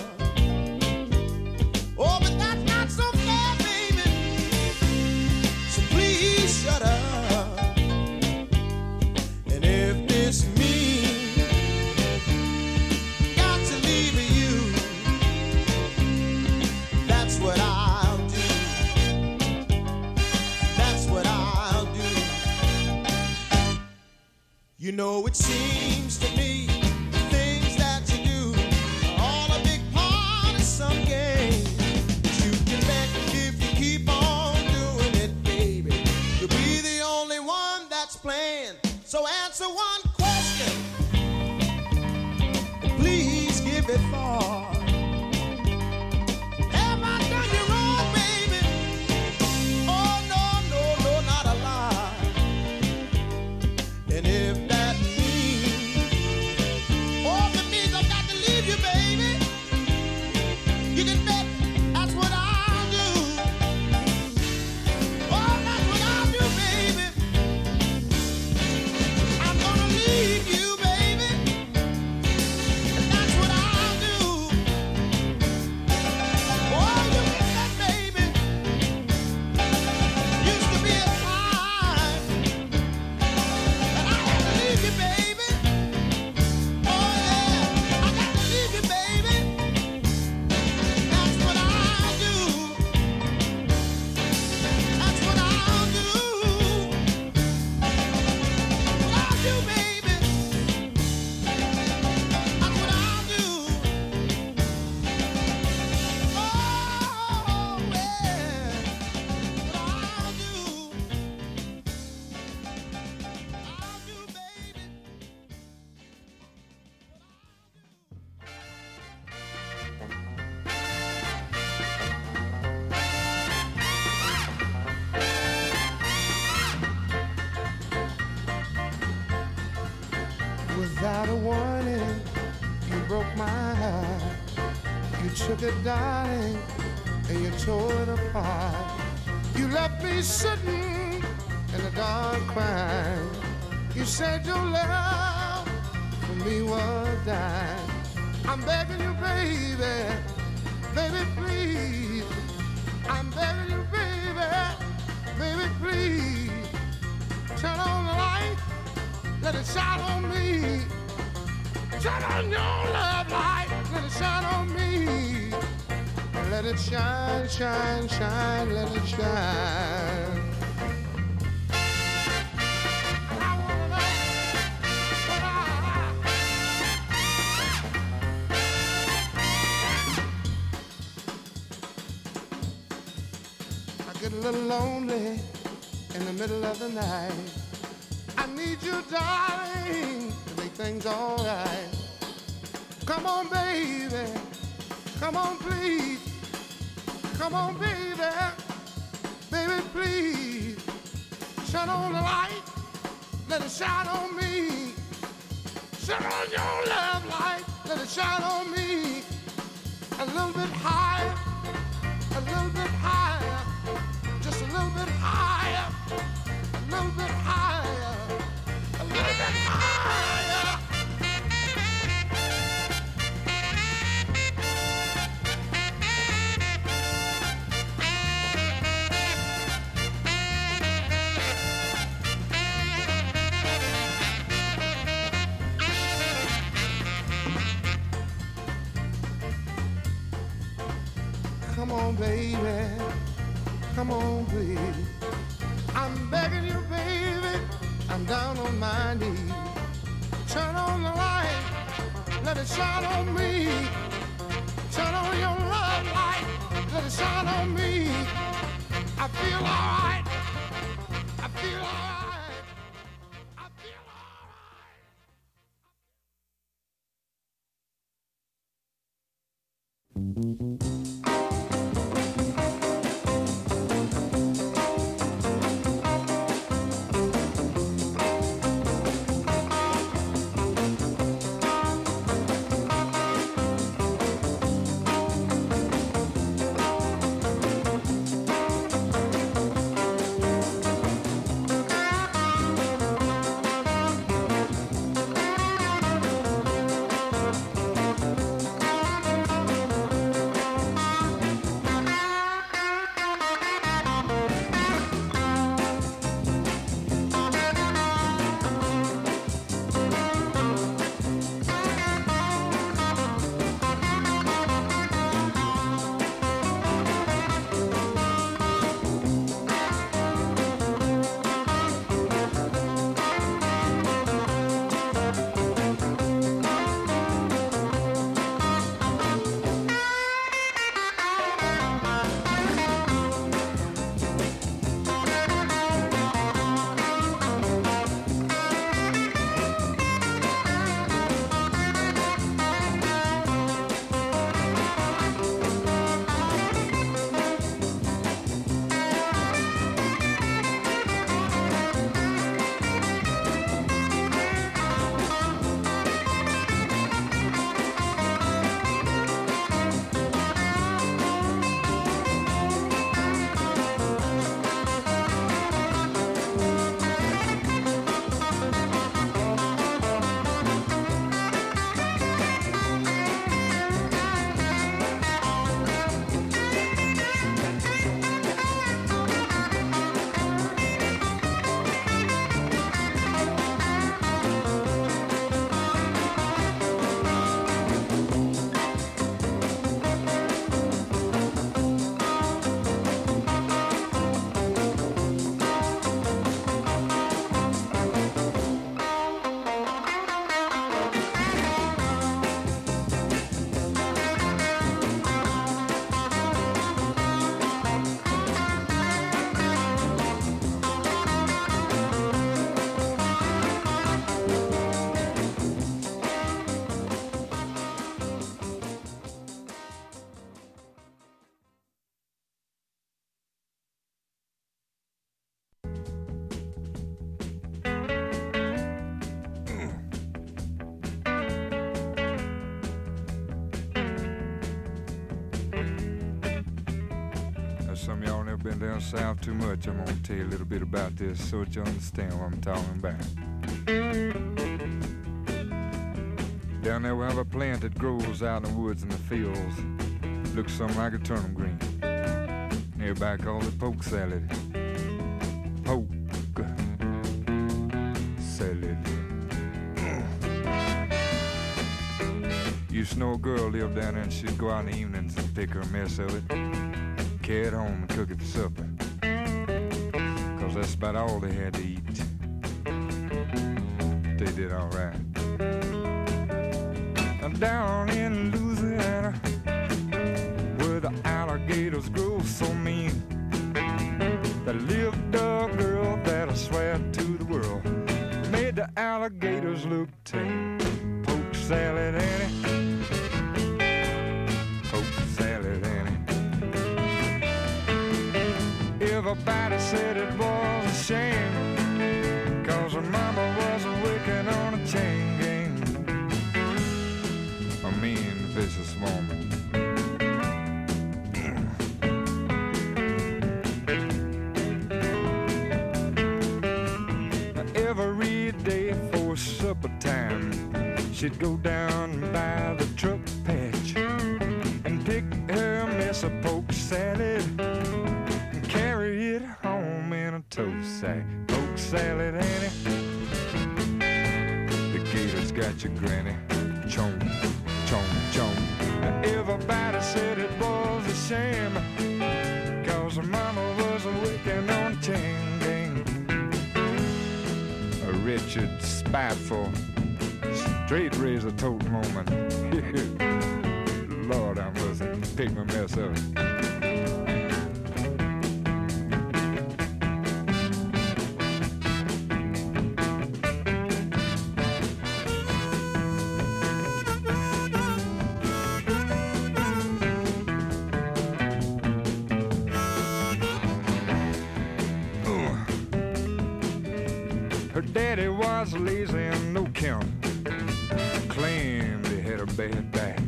Oh, but that's not so fair, baby. So please shut up. And if this means got to leave you, that's what I'll do. That's what I'll do. You know, it seems to me the things that you do took it, darling, and you tore it apart. You left me sitting in the dark crying. You said your love for me was dying. I'm begging you, baby, baby, please. I'm begging you, baby, baby, please. Turn on the light, let it shine on me. Turn on your love light, let it shine on me. Let it shine, shine, shine, let it shine. I get a little lonely in the middle of the night. I need you, darling, to make things all right. Come on, baby, come on, please. Come on, baby, baby, please. Turn on the light, let it shine on me. Turn on your love light, let it shine on me. A little bit higher, a little bit higher. Just a little bit higher, a little bit higher, a little bit higher. Come on, baby, come on, please. I'm begging you, baby, I'm down on my knees. Turn on the light, let it shine on me. Turn on your love light, let it shine on me. I feel all right, I feel all right. Some of y'all never been down south too much. I'm gonna tell you a little bit about this so that you understand what I'm talking about. Down there we have a plant that grows out in the woods and the fields. Looks something like a turnip green. Everybody calls it poke salad. Poke salad. Used to know a girl lived down there and she'd go out in the evenings and pick her a mess of it, carry it home and cook it for supper. Cause that's about all they had to eat. They did alright. Down in Louisiana, where the alligators grow so mean, there lived a girl that I swear to the world made the alligators look tame. Poke salad, Annie. Everybody said it was a shame, cause her mama was a wicked on a chain gang. A mean, vicious woman. Every day for supper time, she'd go down by the truck patch and pick her mess of poke salad. Toast sack, poke salad, Annie. The gator's got your granny. Chomp, chomp, chomp. Everybody said it was a shame, cause her mama was a wicked on chain gang. A Richard spiteful, straight razor tote moment. Lord, I must pick my mess up. Daddy was lazy and no count, claimed he had a bad back.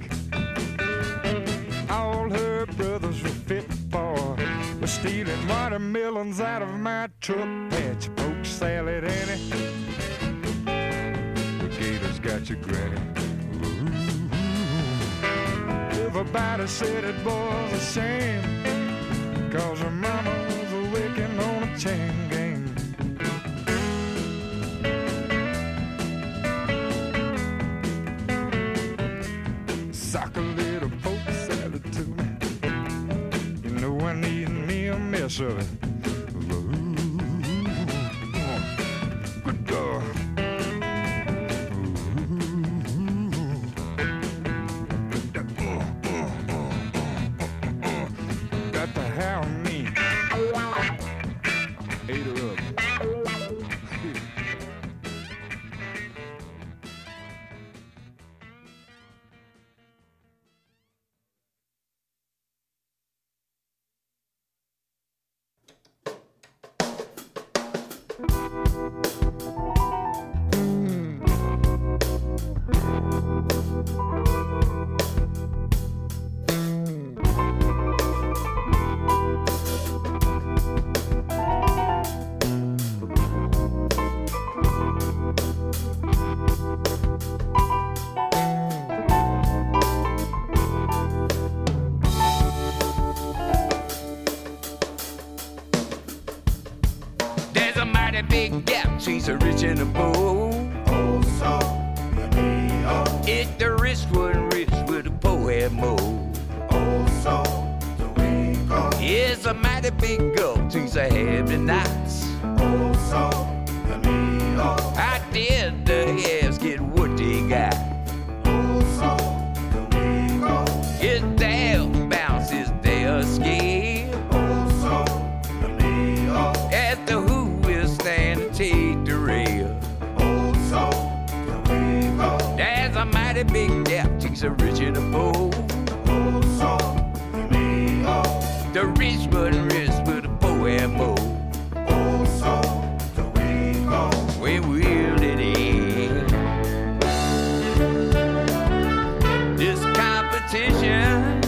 All her brothers were fit for was stealing watermelons out of my truck patch. Poke salad, Annie. The gator's got your granny. Ooh. Everybody said it was a shame, cause her mama was a wicking on a chain gang. Sock a little poke salad to me. You know I need me a mess of it. Ooh, good dog. Got to have me. Ate her up. She's a rich and a bull. Oh, so the If the rich wasn't rich, would the poor have more? Oh, so the way it goes. It's a mighty big gulp, she's a heavy knots. Oh, so the Out there, the hares get what they got. Oh, so the way it goes. It's their bounce, it's their escape. Oh, so the At the who is standing tea. There's a mighty big gap, she's a rich and a poor. Oh, so me, oh. The rich but the rich but the poor and more. Oh, so the way it goes. We will it is. This competition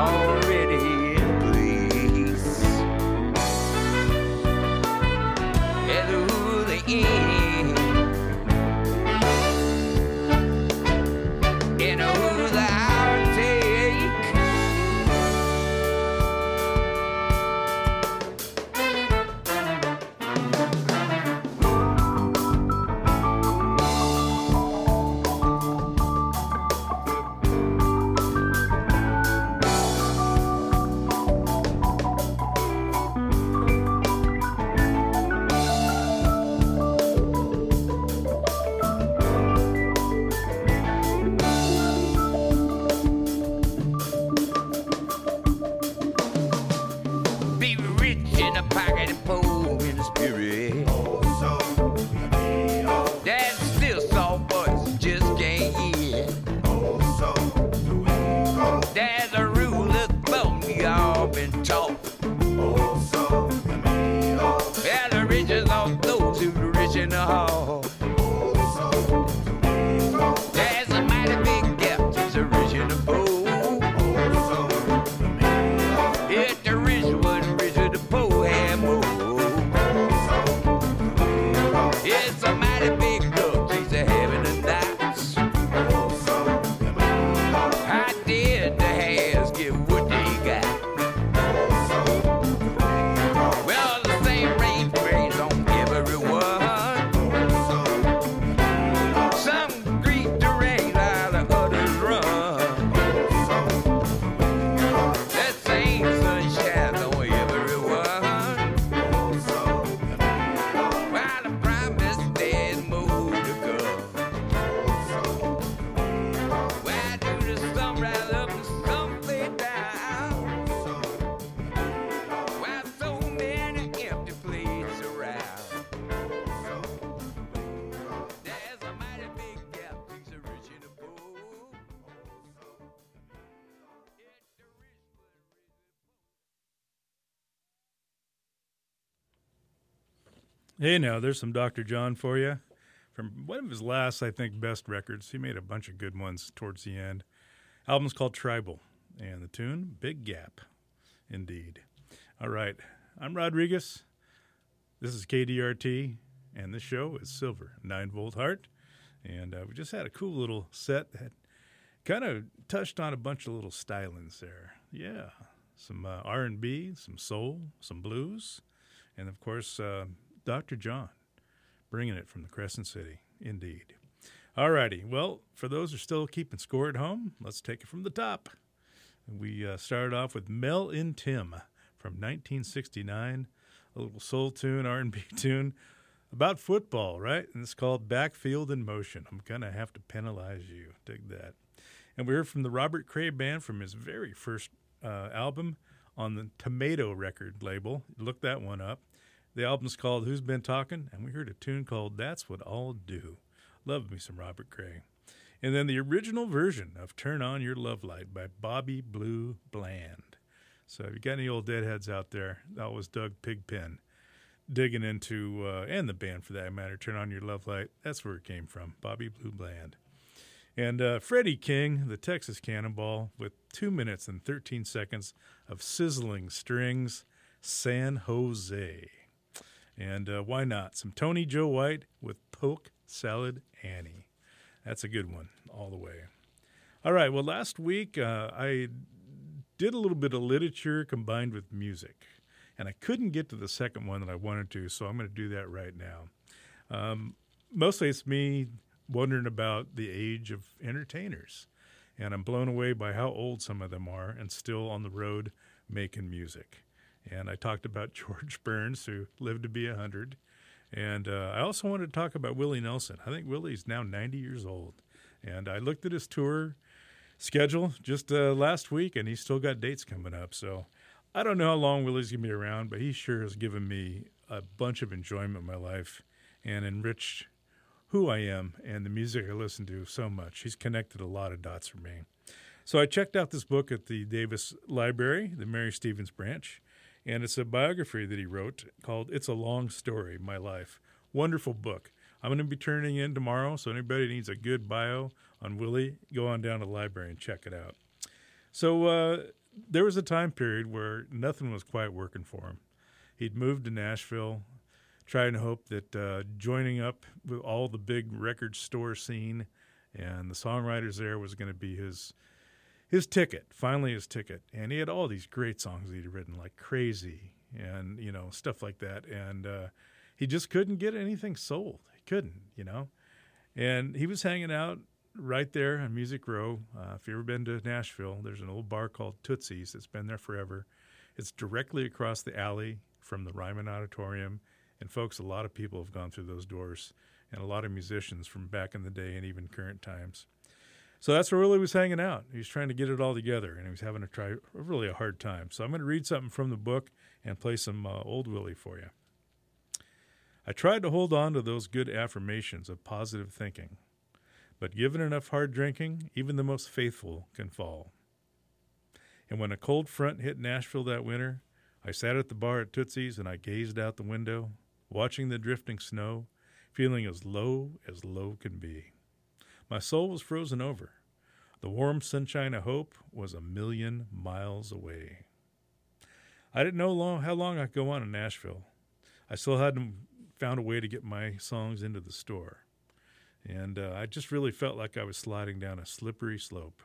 already in place. And who they in, and who the Hey, now, there's some Doctor John for you. From one of his last, I think, best records. He made a bunch of good ones towards the end. Album's called Tribal, and the tune, Big Gap, indeed. All right, I'm Rodriguez. This is K D R T, and this show is Silver, nine-volt Heart. And uh, we just had a cool little set that kind of touched on a bunch of little stylings there. Yeah, some uh, R and B, some soul, some blues, and, of course, uh, Doctor John, bringing it from the Crescent City, indeed. All righty. Well, for those who are still keeping score at home, let's take it from the top. We uh, started off with Mel and Tim from nineteen sixty-nine, a little soul tune, R and B tune about football, right? And it's called Backfield in Motion. I'm going to have to penalize you. Dig that. And we heard from the Robert Cray Band from his very first uh, album on the Tomato record label. Look that one up. The album's called Who's Been Talking, and we heard a tune called That's What I'll Do. Love me some Robert Cray. And then the original version of Turn On Your Love Light by Bobby Blue Bland. So if you got any old deadheads out there, I always dug Pigpen. Digging into, uh, and the band for that matter, Turn On Your Love Light, that's where it came from, Bobby Blue Bland. And uh, Freddie King, the Texas Cannonball, with two minutes and thirteen seconds of sizzling strings, San Jose. And uh, why not? Some Tony Joe White with Poke Salad Annie. That's a good one all the way. All right, well, last week uh, I did a little bit of literature combined with music. And I couldn't get to the second one that I wanted to, so I'm going to do that right now. Um, mostly it's me wondering about the age of entertainers. And I'm blown away by how old some of them are and still on the road making music. And I talked about George Burns, who lived to be one hundred. And uh, I also wanted to talk about Willie Nelson. I think Willie's now ninety years old. And I looked at his tour schedule just uh, last week, and he's still got dates coming up. So I don't know how long Willie's going to be around, but he sure has given me a bunch of enjoyment in my life and enriched who I am and the music I listen to so much. He's connected a lot of dots for me. So I checked out this book at the Davis Library, the Mary Stevens branch. And it's a biography that he wrote called It's a Long Story, My Life. Wonderful book. I'm going to be turning in tomorrow, so anybody needs a good bio on Willie, go on down to the library and check it out. So uh, there was a time period where nothing was quite working for him. He'd moved to Nashville, trying to hope that uh, joining up with all the big record store scene and the songwriters there was going to be his his ticket, finally his ticket. And he had all these great songs he'd written, like Crazy and, you know, stuff like that. And uh, he just couldn't get anything sold. He couldn't, you know. And he was hanging out right there on Music Row. Uh, if you've ever been to Nashville, there's an old bar called Tootsie's that's been there forever. It's directly across the alley from the Ryman Auditorium. And, folks, a lot of people have gone through those doors, and a lot of musicians from back in the day and even current times. So that's where Willie was hanging out. He was trying to get it all together, and he was having a try, really a hard time. So I'm going to read something from the book and play some uh, old Willie for you. I tried to hold on to those good affirmations of positive thinking, but given enough hard drinking, even the most faithful can fall. And when a cold front hit Nashville that winter, I sat at the bar at Tootsie's and I gazed out the window, watching the drifting snow, feeling as low as low can be. My soul was frozen over. The warm sunshine of hope was a million miles away. I didn't know long, how long I could go on in Nashville. I still hadn't found a way to get my songs into the store. And uh, I just really felt like I was sliding down a slippery slope.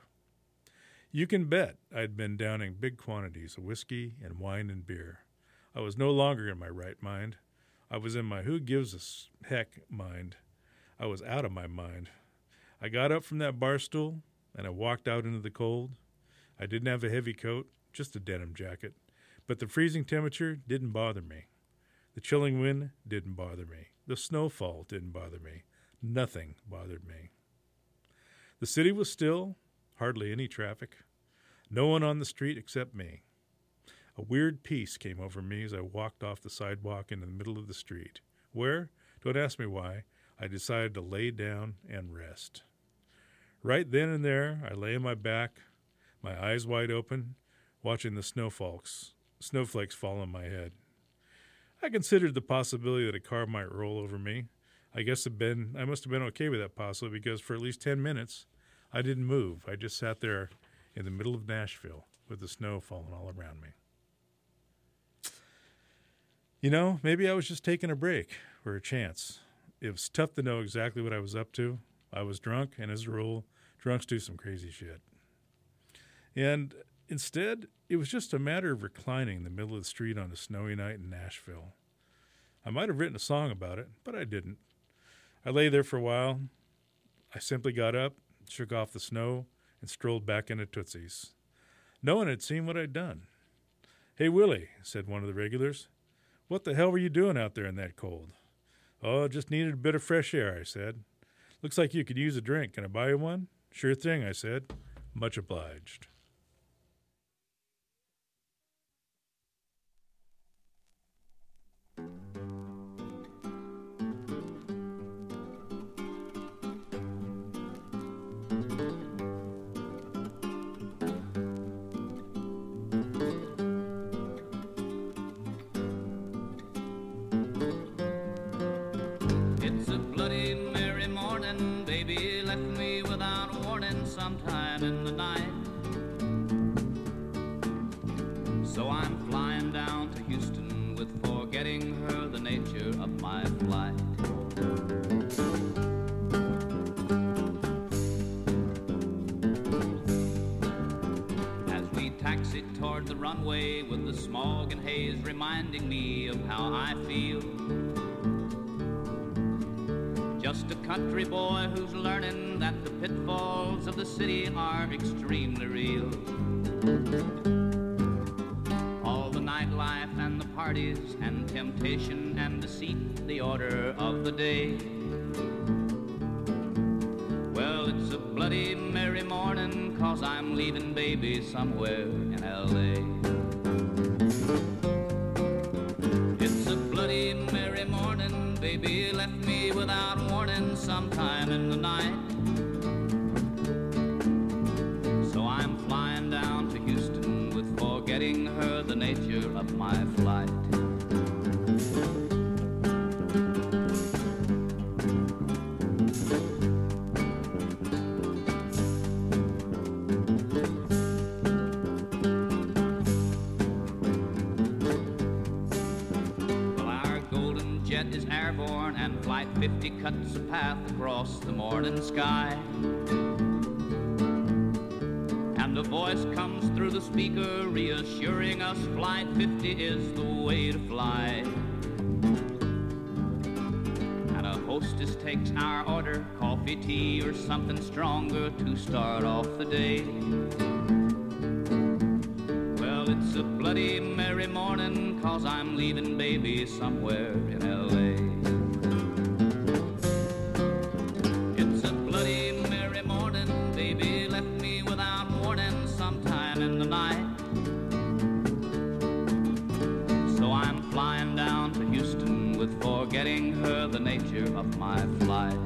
You can bet I'd been downing big quantities of whiskey and wine and beer. I was no longer in my right mind. I was in my who gives a heck mind. I was out of my mind. I got up from that bar stool, and I walked out into the cold. I didn't have a heavy coat, just a denim jacket. But the freezing temperature didn't bother me. The chilling wind didn't bother me. The snowfall didn't bother me. Nothing bothered me. The city was still, hardly any traffic. No one on the street except me. A weird peace came over me as I walked off the sidewalk into the middle of the street, where, don't ask me why, I decided to lay down and rest. Right then and there, I lay on my back, my eyes wide open, watching the snowflakes, snowflakes fall on my head. I considered the possibility that a car might roll over me. I guess it'd been, I must have been okay with that possibility because for at least ten minutes, I didn't move. I just sat there in the middle of Nashville with the snow falling all around me. You know, maybe I was just taking a break or a chance. It was tough to know exactly what I was up to. I was drunk, and as a rule, drunks do some crazy shit. And instead, it was just a matter of reclining in the middle of the street on a snowy night in Nashville. I might have written a song about it, but I didn't. I lay there for a while. I simply got up, shook off the snow, and strolled back into Tootsie's. No one had seen what I'd done. "Hey, Willie," said one of the regulars, "what the hell were you doing out there in that cold?" "Oh, just needed a bit of fresh air," I said. "Looks like you could use a drink. Can I buy you one?" "Sure thing," I said. "Much obliged." Sometime in the night, so I'm flying down to Houston with forgetting her the nature of my flight. As we taxi toward the runway with the smog and haze reminding me of how I feel, just a country boy who's learning that the pitfalls of the city are extremely real. All the nightlife and the parties and temptation and deceit, the order of the day. Well, it's a bloody merry morning, 'cause I'm leaving baby somewhere in L A. It's a bloody merry morning, baby left me without warning sometime in the night. Her the nature of my flight. five fifty cuts a path across the morning sky. And a voice comes through the speaker reassuring us Flight fifty is the way to fly. And a hostess takes our order, coffee, tea, or something stronger to start off the day. Well, it's a bloody merry morning, 'cause I'm leaving baby somewhere in L A. Forgetting her, the nature of my flight.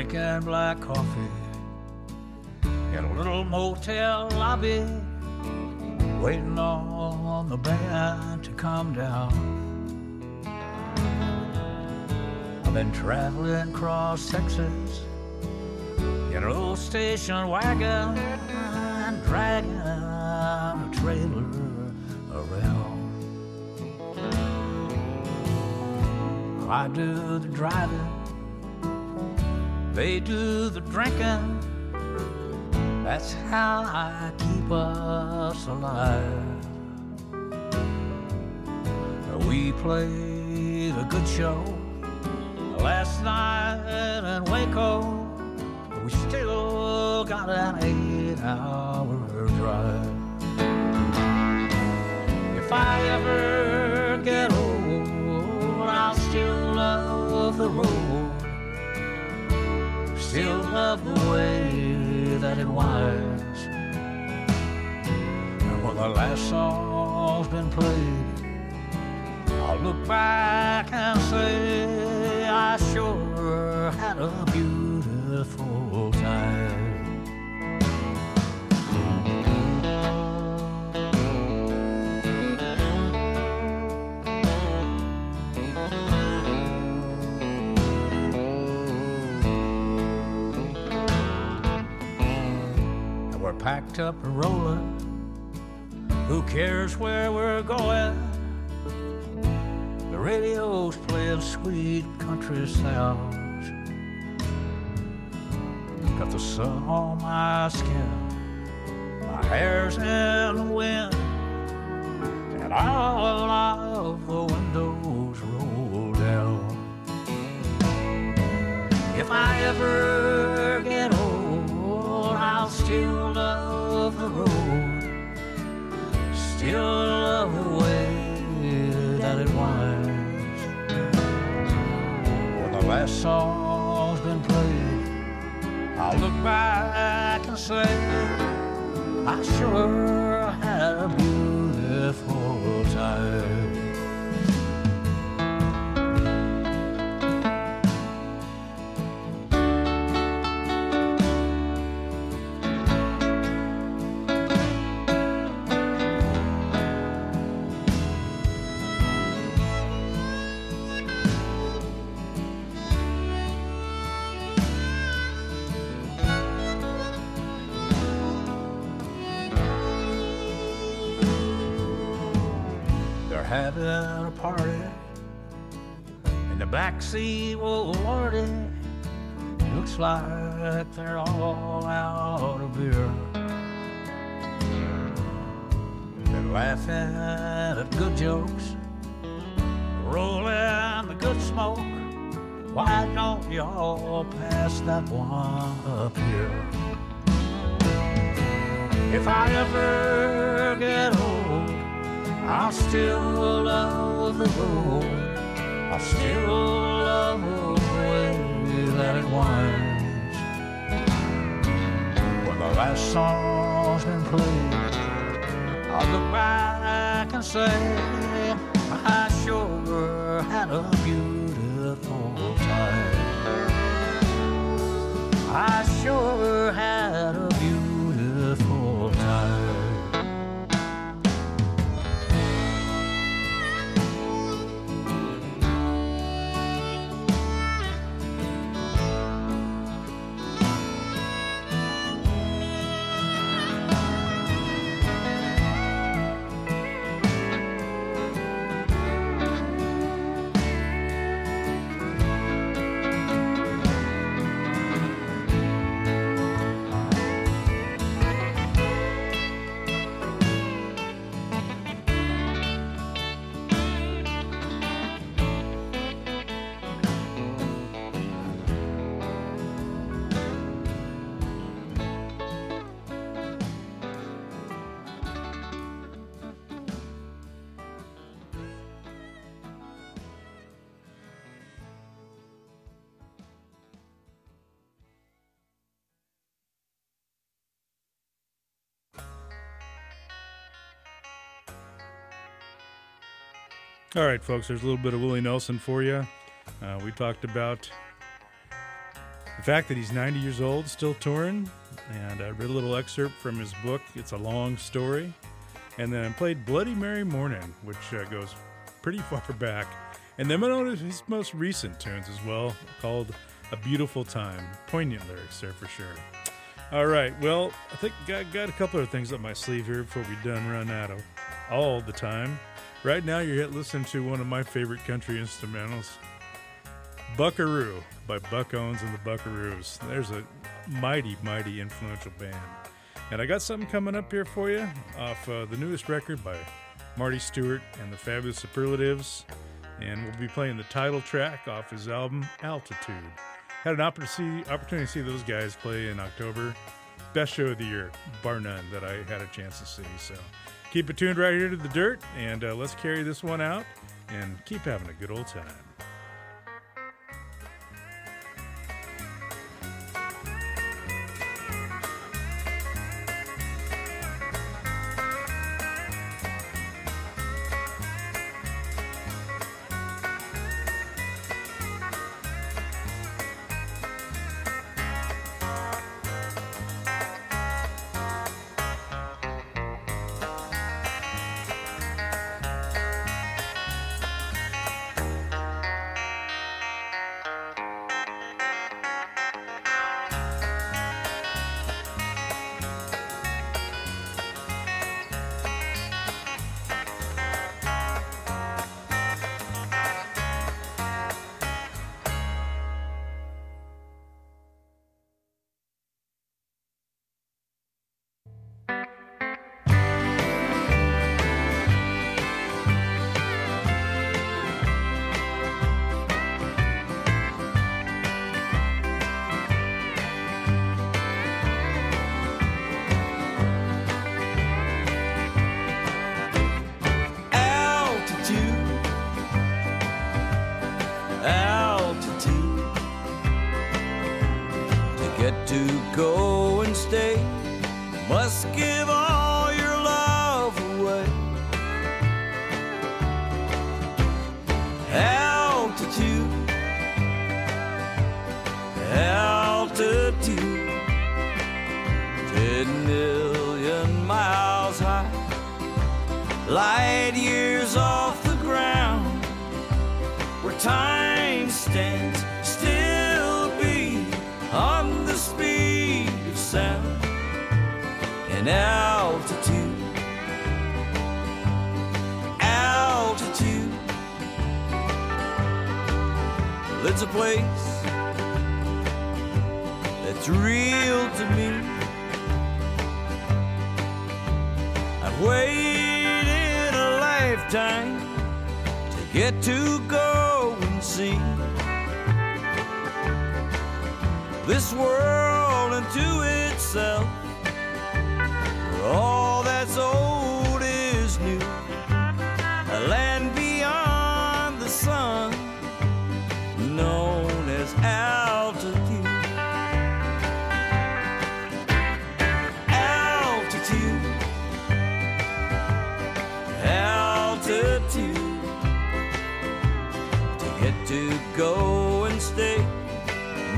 Drinking black coffee in a little motel lobby, waiting on the band to come down. I've been traveling across Texas in an old station wagon, dragging a trailer around. I do the driving, they do the drinking, that's how I keep us alive. We played a good show last night in Waco, but we still got an eight-hour drive. If I ever get old, I'll still love the road, still love the way that it was. And when the last song's been played, I'll look back and say I sure had a beautiful time. Packed up and rolling, who cares where we're going? The radio's playing sweet country sounds. Got the sun on my skin, my hair's in the wind, and all of the windows roll down. If I ever get old, I'll still love the road, still love the way that it was. When the last song's been played, I'll look back and say I sure had a beautiful time. Having a party in the backseat, oh lordy, looks like they're all out of beer. Been laughing at good jokes, rolling the good smoke. Why don't y'all pass that one up here? If I ever get old, I'll still love the road. I'll still love the way that it winds. When the last song's been played, I'll look back and say, I sure had a beautiful time. I sure had a beautiful time. All right, folks, there's a little bit of Willie Nelson for you. Uh, we talked about the fact that he's ninety years old, still touring, and I read a little excerpt from his book, It's a Long Story, and then I played Bloody Mary Morning, which uh, goes pretty far back, and then one of his most recent tunes as well, called A Beautiful Time. Poignant lyrics there for sure. All right, well, I think I got a couple of things up my sleeve here before we done run out of all the time. Right now, you're listening to one of my favorite country instrumentals, Buckaroo by Buck Owens and the Buckaroos. There's a mighty, mighty influential band. And I got something coming up here for you off uh, the newest record by Marty Stewart and the Fabulous Superlatives. And we'll be playing the title track off his album, Altitude. Had an opportunity to see those guys play in October. Best show of the year, bar none, that I had a chance to see, so... Keep it tuned right here to The Dirt, and uh, let's carry this one out and keep having a good old time.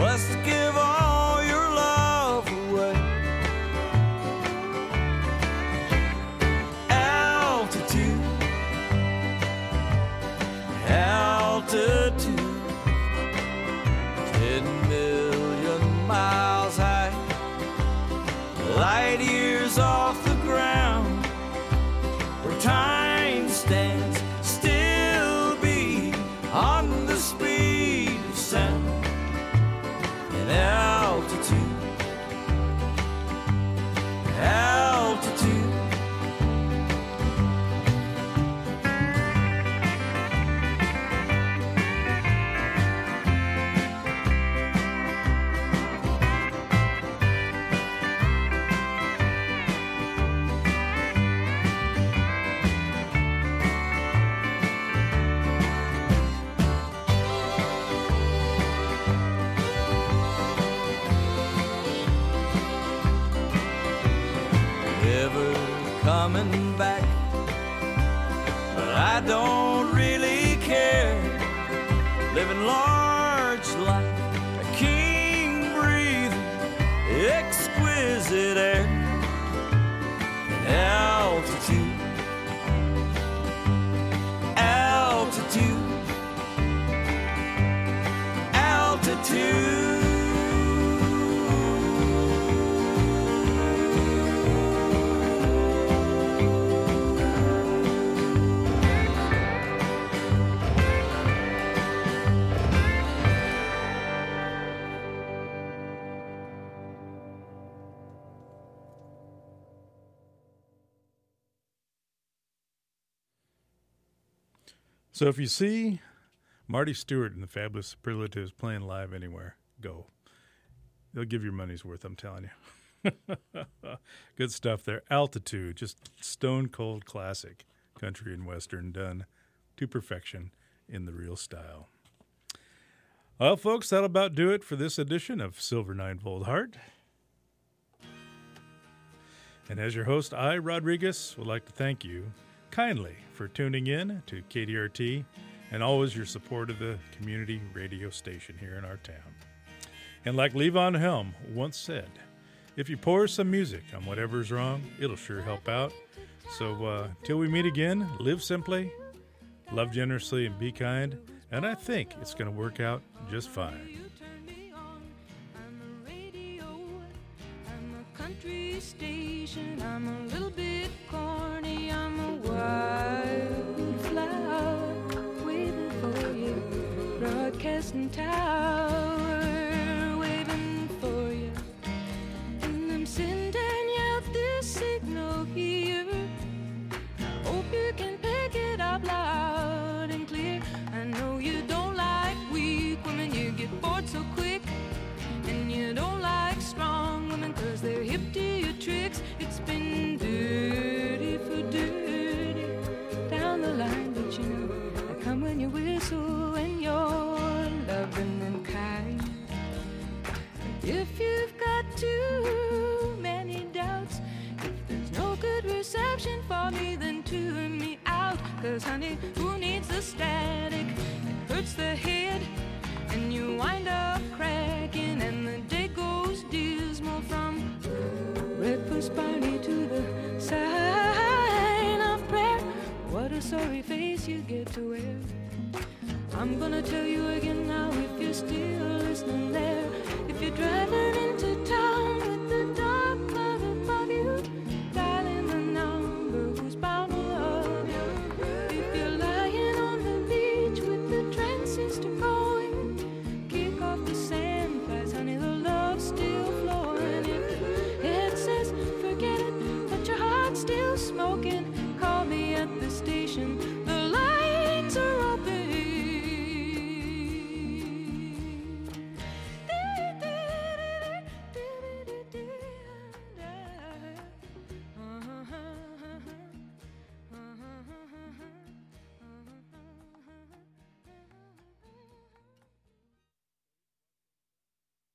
must give all your love away. Altitude, altitude, ten million miles high, light years off the ground, where time stands still be on the speed of sound. Altitude, altitude. Coming back, but I don't really care. Living large like a king, breathing exquisite air. Altitude, altitude, altitude. So if you see Marty Stewart and the Fabulous Superlatives playing live anywhere, go. They'll give your money's worth, I'm telling you. Good stuff there. Altitude, just stone-cold classic. Country and Western done to perfection in the real style. Well, folks, that'll about do it for this edition of Silver Ninefold Heart. And as your host, I, Rodriguez, would like to thank you kindly for tuning in to K D R T and always your support of the community radio station here in our town. And like Levon Helm once said, if you pour some music on whatever's wrong, it'll sure help out. So uh, till we meet again, live simply, love generously, and be kind. And I think it's going to work out just fine. Country station, I'm a little bit corny, I'm a wildflower waiting for you, broadcasting tower waiting for you, and I'm sending out this signal here, hope you can pick it up loud and clear. I know you don't like weak women, you get bored so quick, and you don't like strong women, cause they're hip to your tricks. It's been dirty for dirty down the line, but you know I come when you whistle and you're loving and kind. If you've got too many doubts, if there's no good reception for me, then tune me out. Cause honey, who needs the static? It hurts the head and you wind up cracking, and the day goes dismal from breakfast party to the sign of prayer. What a sorry face you get to wear. I'm gonna tell you again.